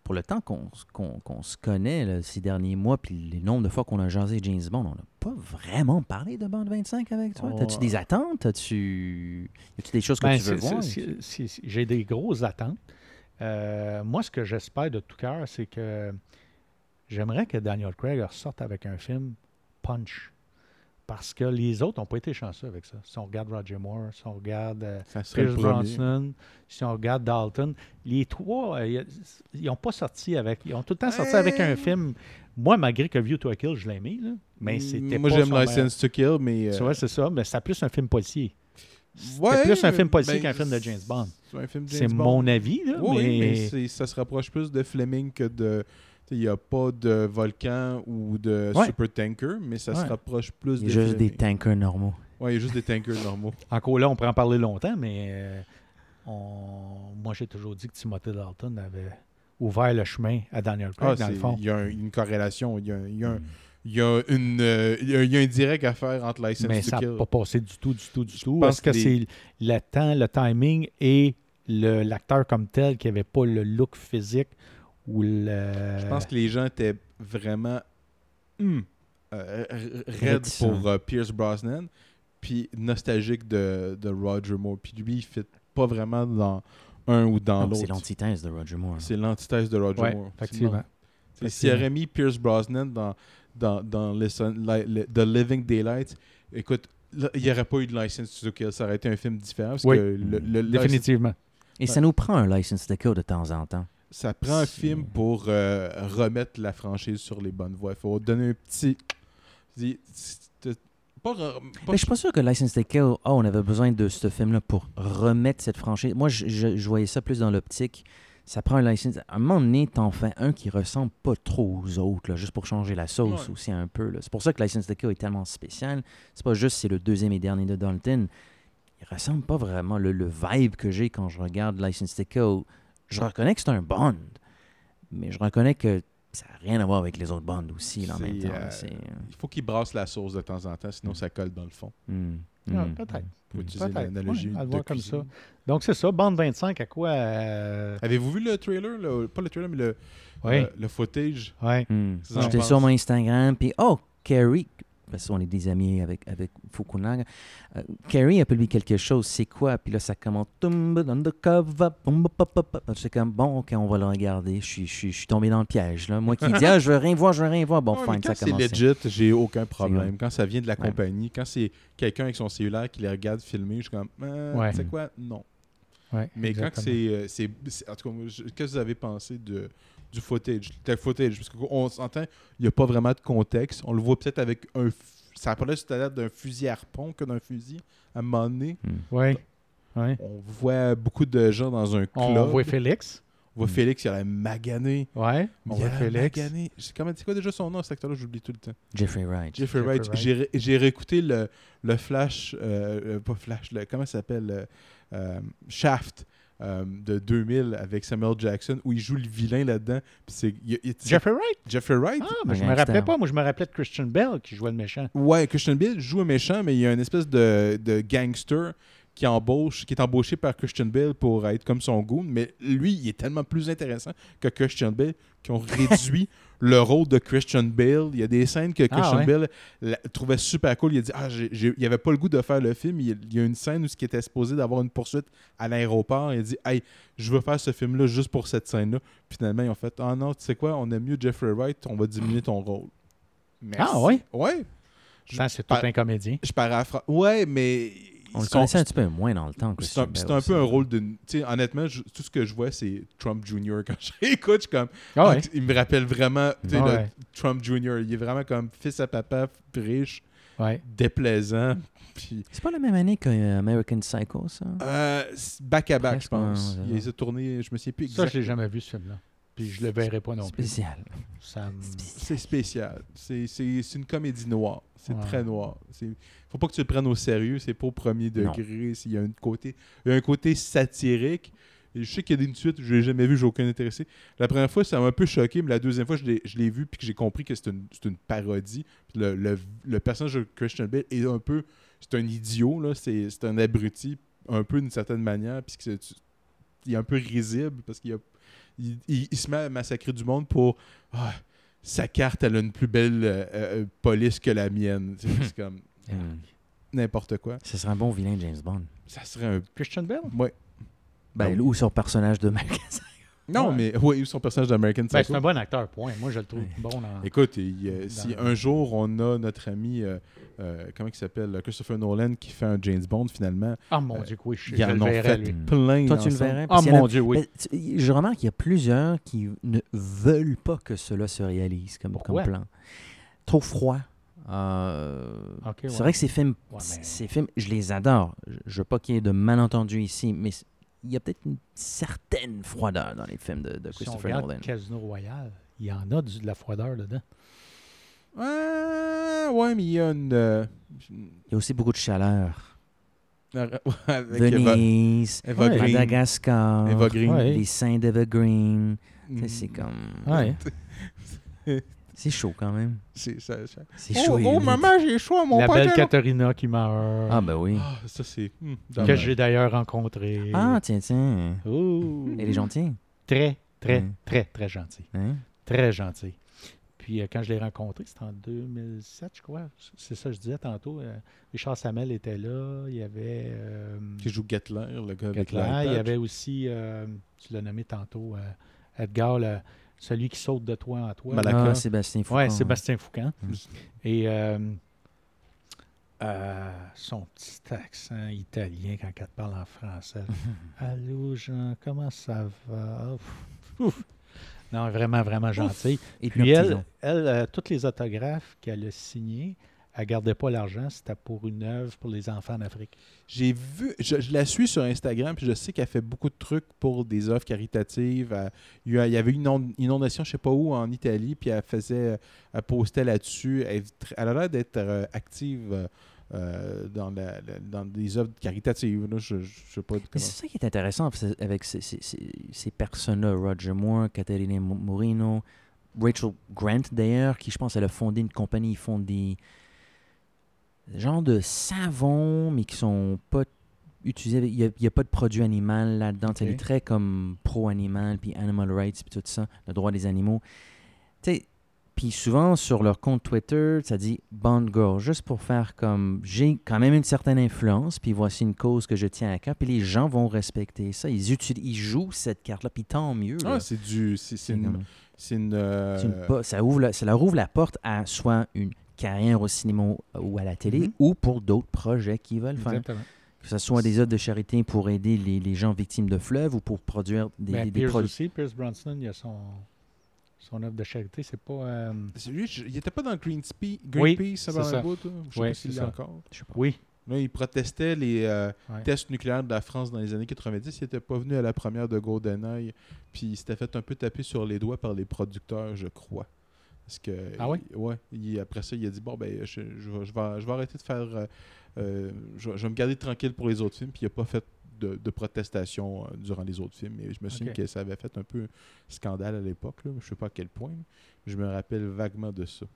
Pour le temps qu'on se connaît là, ces derniers mois, puis le nombre de fois qu'on a jasé James Bond, on n'a pas vraiment parlé de Bond 25 avec toi. Oh. As-tu des attentes? As-tu des choses que tu veux voir? J'ai des grosses attentes. Moi, ce que j'espère de tout cœur, c'est que j'aimerais que Daniel Craig ressorte avec un film punch. Parce que les autres n'ont pas été chanceux avec ça. Si on regarde Roger Moore, si on regarde Pierce Brosnan, si on regarde Dalton, les trois, ils n'ont pas sorti avec... Ils ont tout le temps sorti avec un film... Moi, malgré que View to a Kill, je l'aimais, là, mais c'était moi, pas... Moi, j'aime License to Kill, mais... Ouais, c'est ça, mais c'est plus un film policier. C'était plus un film policier qu'un film de James Bond. C'est mon avis. Là, oui, mais ça se rapproche plus de Fleming que de... Il n'y a pas de volcan ou de super tanker, mais ça se rapproche plus de... Il y a juste Fleming. Des tankers normaux. Oui, il y a juste des tankers normaux. Encore là, on pourrait en parler longtemps, mais moi, j'ai toujours dit que Timothy Dalton avait ouvert le chemin à Daniel Craig, dans le fond. Il y a une corrélation, Il y a un direct à faire entre License to Kill. Mais ça n'a pas passé du tout. Parce que c'est le temps, le timing et l'acteur comme tel qui n'avait pas le look physique ou le... Je pense que les gens étaient vraiment raides pour Pierce Brosnan, puis nostalgiques de Roger Moore. Puis lui, il ne fit pas vraiment dans un ou dans l'autre. C'est l'antithèse de Roger Moore. Ouais, effectivement. S'il aurait mis Pierce Brosnan dans The Living Daylight, écoute, il n'y aurait pas eu de License to Kill. Ça aurait été un film différent. Parce que définitivement. Et ça nous prend un License to Kill de temps en temps. Ça prend un film pour remettre la franchise sur les bonnes voies. Il faut donner un petit... Mais je suis pas sûr que License to Kill, on avait besoin de ce film-là pour remettre cette franchise. Moi, je voyais ça plus dans l'optique... Ça prend un license. À un moment donné, t'en fais un qui ressemble pas trop aux autres, là, juste pour changer la sauce aussi un peu. Là. C'est pour ça que License to Kill est tellement spécial. C'est pas juste c'est le deuxième et dernier de Dalton. Il ressemble pas vraiment. Le vibe que j'ai quand je regarde License to Kill, je reconnais que c'est un Bond, mais je reconnais que ça n'a rien à voir avec les autres Bonds aussi. Là, en même temps, il faut qu'il brasse la sauce de temps en temps, sinon ça colle dans le fond. Peut-être. Pour utiliser l'analogie à le voir comme ça. Donc, c'est ça. Bond 25, à quoi... Avez-vous vu le trailer? Pas le trailer, mais le footage? Oui. J'étais sur mon Instagram, puis Carrie, parce qu'on est des amis avec Fukunaga, Carrie a publié quelque chose, c'est quoi? Puis là, ça commence... C'est comme, bon, OK, on va le regarder. Je suis tombé dans le piège. Là. Moi qui dis, je veux rien voir, Bon, fine, ça commence. Quand c'est legit, j'ai aucun problème. Quand ça vient de la compagnie, quand c'est quelqu'un avec son cellulaire qui les regarde filmer, je suis comme, tu sais quoi? Non. Ouais, mais exactement. Quand c'est... En tout cas, qu'est-ce que vous avez pensé du footage? Parce qu'on s'entend, il n'y a pas vraiment de contexte. On le voit peut-être avec un... Ça parlait tout à l'heure d'un fusil à harpon que d'un fusil à un moment donné. Oui. Ouais. On voit beaucoup de gens dans un club. On voit Félix. On voit Félix, il a la maganée. Oui, on voit Félix. Maganée. C'est quoi déjà son nom, cet acteur-là? J'oublie tout le temps. Jeffrey Wright. J'ai réécouté le Flash... pas Flash, comment ça s'appelle? Shaft. De 2000 avec Samuel Jackson où il joue le vilain là-dedans. Jeffrey Wright? Ah, mais je me rappelais pas. Moi, je me rappelais de Christian Bale qui jouait le méchant. Ouais, Christian Bale joue un méchant, mais il y a une espèce de gangster qui est embauché par Christian Bale pour être comme son goon, mais lui, il est tellement plus intéressant que Christian Bale qu'ils ont réduit le rôle de Christian Bale. Il y a des scènes que Christian Bale trouvait super cool. Il a dit il avait pas le goût de faire le film. Il y a une scène où ce qui était supposé d'avoir une poursuite à l'aéroport. Il a dit je veux faire ce film-là juste pour cette scène-là. Finalement, ils ont fait non, tu sais quoi, on aime mieux Jeffrey Wright, on va diminuer ton rôle. Merci. Ah oui? Ouais. C'est tout un comédien. Je paraphrase. Ouais, mais. On le connaissait un petit peu moins dans le temps. C'est un peu un rôle de... Honnêtement, tout ce que je vois, c'est Trump Jr. Quand je réécoute, je suis comme... Il me rappelle vraiment Trump Jr. Il est vraiment comme fils à papa, riche, déplaisant. Puis... C'est pas la même année qu'American Psycho, ça? Back-à-back, je pense. Il les a tournés, je me souviens plus exactement. Ça, je l'ai jamais vu, ce film-là. Puis je le verrai pas non plus. C'est spécial. C'est une comédie noire. C'est très noir. Faut pas que tu le prennes au sérieux. C'est pas au premier degré. Il y a un côté satirique. Et je sais qu'il y a une suite, je l'ai jamais vu, j'ai aucun intéressé. La première fois, ça m'a un peu choqué, mais la deuxième fois, je l'ai vu puis que j'ai compris que c'est une parodie. Le personnage de Christian Bale est un peu... C'est un idiot, là. C'est un abruti, un peu d'une certaine manière. Puis il est un peu risible parce qu'il a... Il se met à massacrer du monde pour sa carte, elle a une plus belle police que la mienne. C'est comme n'importe quoi. Ce serait un bon vilain de James Bond. Ça serait un Christian Bale? Oui. Ben, ou son personnage de American Psycho. Non, mais ou son personnage d'American Psycho. Ben, c'est un bon acteur, point. Moi, je le trouve bon. Écoute, si un jour on a notre ami, comment il s'appelle, Christopher Nolan, qui fait un James Bond finalement. Ah mon Dieu, oui, je le verrais, lui. Plein. Toi, tu le verrais? Ah mon Dieu, oui. Je remarque qu'il y a plusieurs qui ne veulent pas que cela se réalise comme plan. Trop froid. C'est vrai que ces films, je les adore. Je veux pas qu'il y ait de malentendus ici, mais... Il y a peut-être une certaine froideur dans les films de Christopher Nolan. Si on regarde Casino Royale, il y en a de la froideur dedans. Ouais, mais il y a il y a aussi beaucoup de chaleur. Venise, Madagascar, les saints d'Evergreen. C'est comme... C'est chaud quand même. C'est chaud. Oh, maman, j'ai chaud à mon père. La belle Katharina qui meurt. Ah, ben oui. Oh, ça, c'est... que j'ai d'ailleurs rencontré. Ah, tiens. Oh. Elle est gentille. Très, très, très, très gentille. Hein? Très gentille. Puis quand je l'ai rencontrée, c'était en 2007, je crois. C'est ça que je disais tantôt. Richard Samel était là. Il y avait... qui joue Gettler, le gars avec l'iPad. Il y avait aussi... tu l'as nommé tantôt. Edgar, le... Celui qui saute de toi en toi. Malaka, Sébastien Foucan. Oui, Sébastien Foucan. Et son petit accent italien quand elle parle en français. Allô, Jean, comment ça va? Ouf. Non, vraiment, vraiment gentil. Et puis elle, toutes les autographes qu'elle a signées, elle ne gardait pas l'argent, c'était pour une œuvre pour les enfants en Afrique. J'ai vu, je la suis sur Instagram, puis je sais qu'elle fait beaucoup de trucs pour des œuvres caritatives. Il y avait une inondation, je ne sais pas où, en Italie, puis elle postait là-dessus. Elle a l'air d'être active dans des œuvres caritatives. Là, je sais pas comment. C'est ça qui est intéressant avec ces personnes-là, Roger Moore, Caterina Morino, Rachel Grant d'ailleurs, qui je pense elle a fondé une compagnie, ils font des... genre de savon, mais qui sont pas utilisés. Il n'y a pas de produit animal là-dedans. Okay. Elle est très comme pro-animal, puis animal rights, puis tout ça, le droit des animaux. Puis souvent, sur leur compte Twitter, ça dit « Bond Girl », juste pour faire comme « J'ai quand même une certaine influence, puis voici une cause que je tiens à cœur. » Puis les gens vont respecter ça. Ils jouent cette carte-là, puis tant mieux. Ah, ça leur ouvre la porte à soit une carrière au cinéma ou à la télé, ou pour d'autres projets qu'ils veulent faire. Exactement. Que ce soit des œuvres de charité pour aider les gens victimes de fleuves ou pour produire des projets. Pierce Brosnan, il y a son œuvre de charité. C'est pas... lui, il n'était pas dans Greenpeace, ça va un bout. Je ne sais pas s'il est encore. Oui. Là, il protestait les tests nucléaires de la France dans les années 90. Il n'était pas venu à la première de GoldenEye. Puis il s'était fait un peu taper sur les doigts par les producteurs, je crois. Parce que, après ça, il a dit « Bon, ben je vais arrêter de faire... je vais me garder tranquille pour les autres films. » Puis il n'a pas fait de protestation durant les autres films. Et je me souviens que ça avait fait un peu scandale à l'époque. Là. Je ne sais pas à quel point. Je me rappelle vaguement de ça.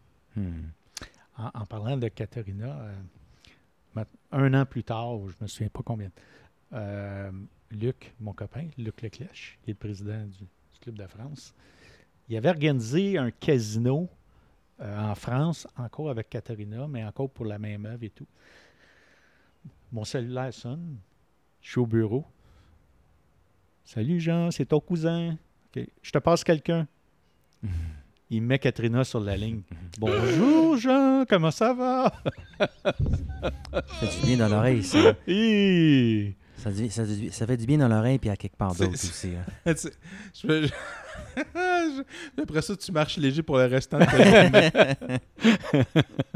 En parlant de Katharina, Un an plus tard, je ne me souviens pas combien, Luc, mon copain, Luc Leclèche, qui est le président du Club de France, il avait organisé un casino en France, encore avec Katharina, mais encore pour la même œuvre et tout. Mon cellulaire sonne, je suis au bureau. « Salut Jean, c'est ton cousin. Okay. Je te passe quelqu'un. » Il met Katrina sur la ligne. « Bonjour Jean, comment ça va? » Ça fait du bien dans l'oreille, ça. Ça fait du bien dans l'oreille puis à quelque part d'autre aussi. Hein. Après ça, tu marches léger pour le restant de ta journée.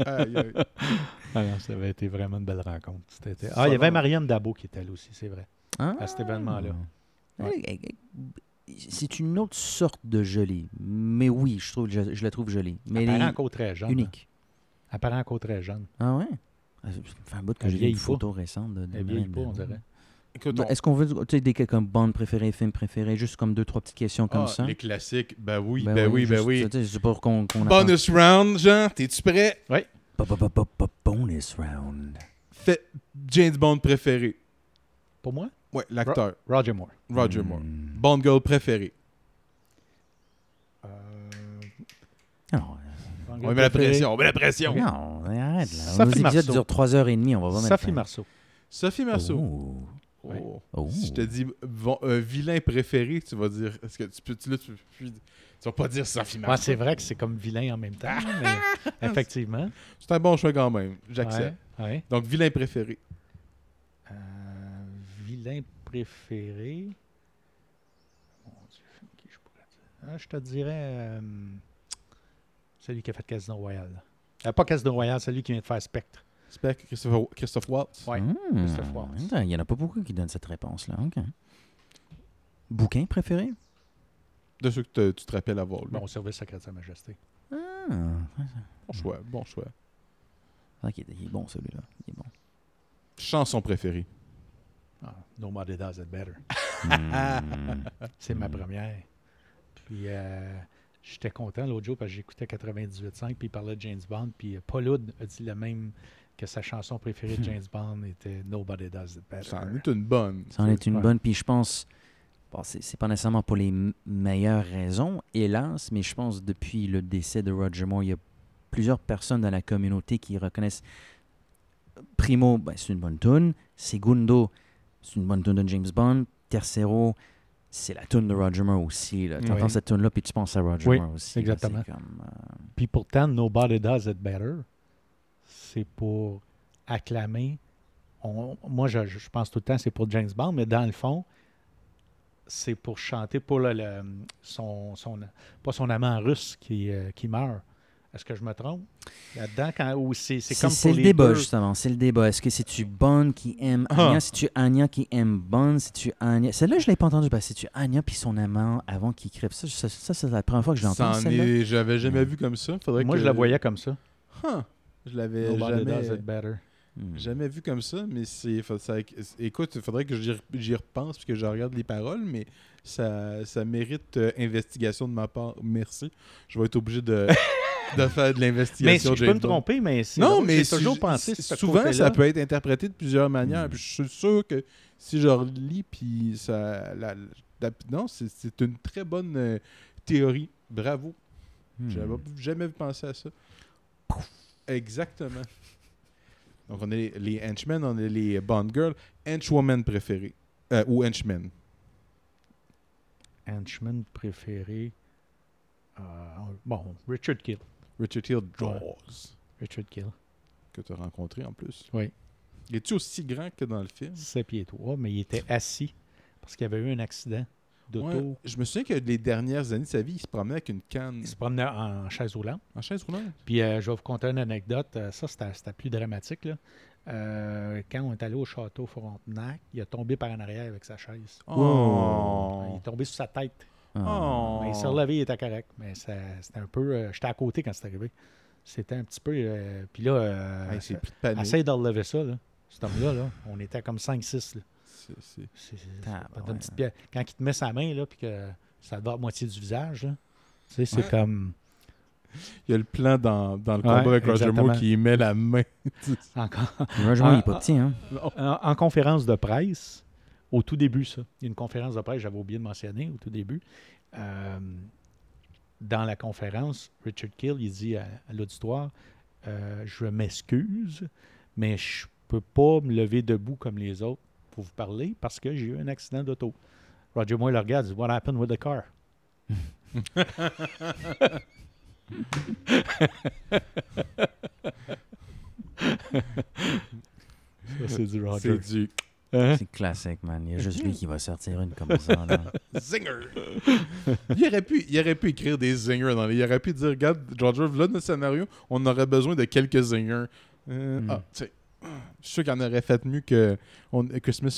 Aïe, aïe. Alors, ça avait été vraiment une belle rencontre. Il y avait Marianne Dabo qui était là aussi, c'est vrai, à cet événement-là. Ouais. C'est une autre sorte de jolie. Mais oui, je la trouve jolie. Mais apparent encore très jeune. Unique. Apparent encore très jeune. Ah ouais? Ça fait un bout que j'ai vu une photo récente. Elle vieillit pas, on dirait. Est-ce qu'on veut des comme bandes préférées, films préférés, juste comme 2-3 petites questions comme ça? Les classiques, ben oui. C'est pour qu'on bonus round, Jean, t'es-tu prêt? Oui. Bonus round. James Bond préféré. Pour moi? Oui, l'acteur. Roger Moore. Bond girl préféré. Non. On met la pression, Non, arrête là. Nos épisodes durent 3h30, on va voir maintenant. Sophie Marceau. Oh. Oui. Oh. Si je te dis vilain préféré, tu vas dire... Est-ce que tu vas pas dire Sophie Marceau. Ouais, c'est vrai que c'est comme vilain en même temps, mais effectivement. C'est un bon choix quand même, j'accepte. Ouais. Donc, vilain préféré. Vilain préféré. Mon Dieu, qui je pourrais dire. Je te dirais celui qui a fait Casino Royale. Pas Casino Royale, celui qui vient de faire Spectre. Spectre, Christophe Waltz. Oui, Christophe Waltz. Il n'y en a pas beaucoup qui donnent cette réponse-là. Okay. Bouquin préféré? De ceux que tu te rappelles avoir. Bon service secret de Sa Majesté. Ah, bon choix. Il est bon celui-là. Il est bon. Chanson préférée? Nobody Does It Better. C'est ma première. Puis j'étais content l'autre jour parce que j'écoutais 98.5 puis il parlait de James Bond. Puis Paul Hood a dit le même que sa chanson préférée de James Bond était Nobody Does It Better. Ça en est une bonne. Puis je pense, c'est pas nécessairement pour les meilleures raisons, hélas, mais je pense depuis le décès de Roger Moore, il y a plusieurs personnes dans la communauté qui reconnaissent Primo, c'est une bonne toune. Segundo, c'est une bonne tune de James Bond. Tercero, c'est la tune de Roger Moore aussi. Tu entends cette tune-là, puis tu penses à Roger Moore aussi. Exactement. Puis pourtant, Nobody Does It Better, c'est pour acclamer. Moi, je pense tout le temps c'est pour James Bond, mais dans le fond, c'est pour chanter pour son amant russe qui meurt. Est-ce que je me trompe? Là-dedans, c'est comme c'est pour le débat, justement. C'est le débat. Est-ce que c'est-tu Bond qui aime Anya? C'est-tu Anya qui aime Bond? C'est-tu Anya? Celle-là, je ne l'ai pas entendue. C'est-tu Anya puis son amant avant qu'il crève? Ça, c'est la première fois que je l'entends, celle-là. Je n'avais jamais vu comme ça. Je la voyais comme ça. Je l'avais jamais vu comme ça. Mais écoute, il faudrait que j'y repense puisque je regarde les paroles, mais... Ça mérite investigation de ma part. Merci. Je vais être obligé de faire de l'investigation. Mais je peux me tromper, mais j'ai toujours pensé souvent, ça peut être interprété de plusieurs manières. Puis je suis sûr que si je relis, puis c'est une très bonne théorie. Bravo. J'avais jamais pensé à ça. Pouf. Exactement. Donc, on est les henchmen, on est les Bond girls. Henchwoman préférée. Ou henchmen. Henchman préféré. Richard Kiel. Richard Kiel, Jaws. Richard Kiel. Que tu as rencontré en plus. Oui. Il est-tu aussi grand que dans le film? 7 pieds 3, mais il était assis parce qu'il y avait eu un accident d'auto. Ouais. Je me souviens que les dernières années de sa vie, il se promenait avec une canne. Il se promenait en chaise roulante. Puis je vais vous conter une anecdote. Ça, c'était plus dramatique, là. Quand on est allé au Château Frontenac, il a tombé par en arrière avec sa chaise. Oh. Il est tombé sur sa tête. Oh. Il s'est relevé, il était correct. Mais c'était un peu... j'étais à côté quand c'est arrivé. C'était un petit peu... puis là, essaye de relever ça, là. Cet homme-là, là, on était comme 5-6. Quand il te met sa main, là, puis que ça te va à moitié du visage, là, tu sais, c'est comme... il y a le plan dans le combat avec Roger Moore qui met la main. Roger Moore, il n'est pas petit, hein? En conférence de presse, au tout début, ça. Il y a une conférence de presse, j'avais oublié de mentionner, au tout début. Dans la conférence, Richard Kiel, il dit à l'auditoire, je m'excuse, mais je peux pas me lever debout comme les autres pour vous parler parce que j'ai eu un accident d'auto. Roger Moore le regarde, il dit, What happened with the car? Ça, c'est du Roger. C'est du... Hein? C'est classique, man. Il y a juste lui qui va sortir une comme ça. Zinger! Il aurait pu écrire des zingers. Il aurait pu dire, regarde, George, là, notre scénario, on aurait besoin de quelques zingers. Je suis sûr qu'il en aurait fait mieux que Christmas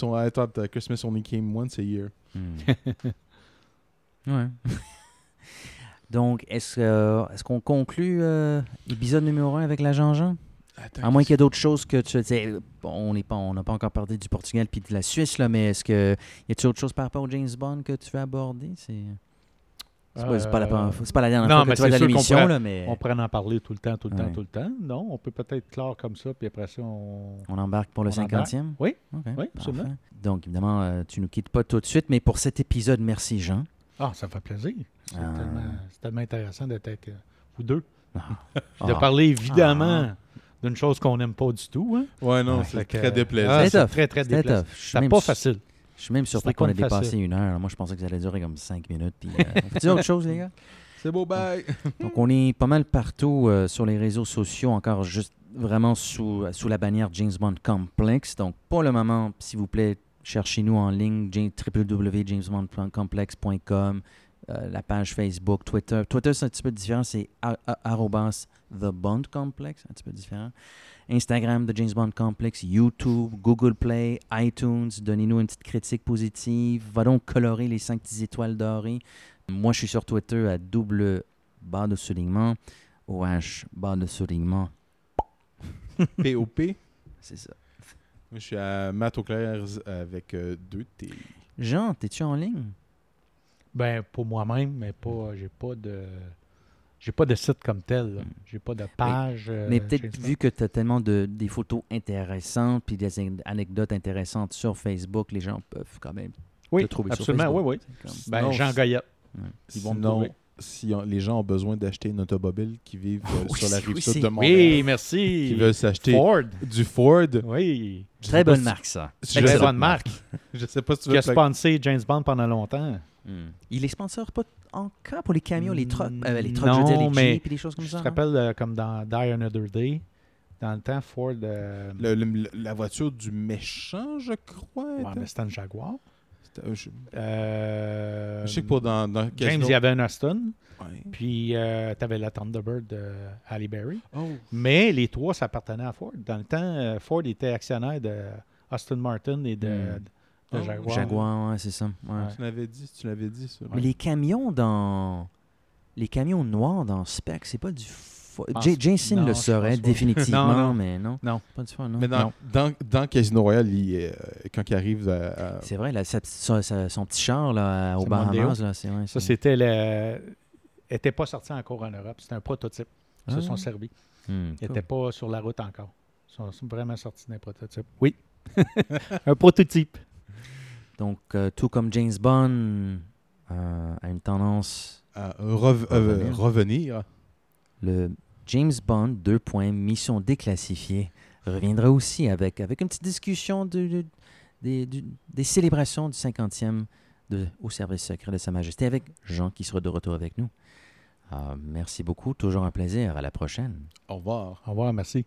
Only Came Once a Year. Ouais. Donc, est-ce qu'on conclut l'épisode numéro 1 avec la Jean-Jean? À moins qu'il y ait d'autres choses que tu sais, on n'a pas encore parlé du Portugal puis de la Suisse, là, mais est-ce que y a-t-il autre chose par rapport au James Bond que tu veux aborder? C'est pas la dernière fois que tu vas dans l'émission. On pourrait en parler tout le temps. Non, on peut peut-être clore comme ça, puis après ça, on embarque pour le 50e? Oui, okay, oui, absolument. Donc, évidemment, tu nous quittes pas tout de suite, mais pour cet épisode, merci, Jean. Ah, ça me fait plaisir. C'est tellement intéressant d'être avec vous deux. De parler, évidemment... d'une chose qu'on n'aime pas du tout. Hein? Oui, non, c'est très déplaisant. C'est très, très déplaisant. C'est pas facile. Je suis même surpris qu'on ait dépassé 1 heure. Moi, je pensais que ça allait durer comme 5 minutes. Puis, on fait autre chose, les gars? C'est beau, bye! Donc, on est pas mal partout sur les réseaux sociaux, encore juste vraiment sous la bannière James Bond Complex. Donc, pour le moment, s'il vous plaît, cherchez-nous en ligne, www.jamesbondcomplex.com. La page Facebook, Twitter. Twitter, c'est un petit peu différent. C'est @TheBondComplex, un petit peu différent. Instagram, The James Bond Complex, YouTube, Google Play, iTunes. Donnez-nous une petite critique positive. Va donc colorer les 5 petites étoiles dorées. Moi, je suis sur Twitter à @_, /_. POP. C'est ça. Moi, je suis à Matt Auclair avec 2 T. Jean, t'es-tu en ligne? Ben, pour moi-même, mais pas, j'ai pas de site comme tel. Là. J'ai pas de page. Mais peut-être vu que tu as tellement des photos intéressantes puis des anecdotes intéressantes sur Facebook, les gens peuvent quand même te trouver absolument, sur Facebook. Oui. Ben, sinon, Jean Goyette. Ils vont me trouver. Si les gens ont besoin d'acheter une automobile qui vivent sur la rive sud de Montréal. Oui, merci. Qui veulent s'acheter du Ford. Oui. Très bonne marque, ça. Très bonne marque. Je sais pas si tu veux... Qui a sponsé James Bond pendant longtemps. Il les sponsor pas encore pour les camions, les trucks, les Jeeps et des choses comme ça. Je te rappelle, comme dans Die Another Day, dans le temps, Ford... la voiture du méchant, je crois. Ouais, mais c'était un Jaguar. Je sais que pour dans James, il y avait un Aston. Ouais. Puis, tu avais la Thunderbird de Halle Berry. Oh. Mais les trois, ça appartenait à Ford. Dans le temps, Ford était actionnaire de Aston Martin et de Jaguar. Jaguar, ouais, c'est ça. Ouais. Tu l'avais dit, ça. Ouais. Mais les camions noirs dans Spec, c'est pas du Jason le saurait définitivement, mais non. Non, pas du tout, non. Mais dans Casino Royale, quand il arrive à... C'est vrai, son petit char là, au Bahamas, là, c'est vrai. Ça, c'était était pas sorti encore en Europe. C'était un prototype. Ils se sont servis. Il n'était pas sur la route encore. Ils sont vraiment sortis d'un prototype. Oui, un prototype. Donc, tout comme James Bond a une tendance à revenir. Le James Bond, Mission déclassifiée, reviendra aussi avec une petite discussion des célébrations du 50e au service secret de Sa Majesté avec Jean qui sera de retour avec nous. Merci beaucoup, toujours un plaisir. À la prochaine. Au revoir. Au revoir, merci.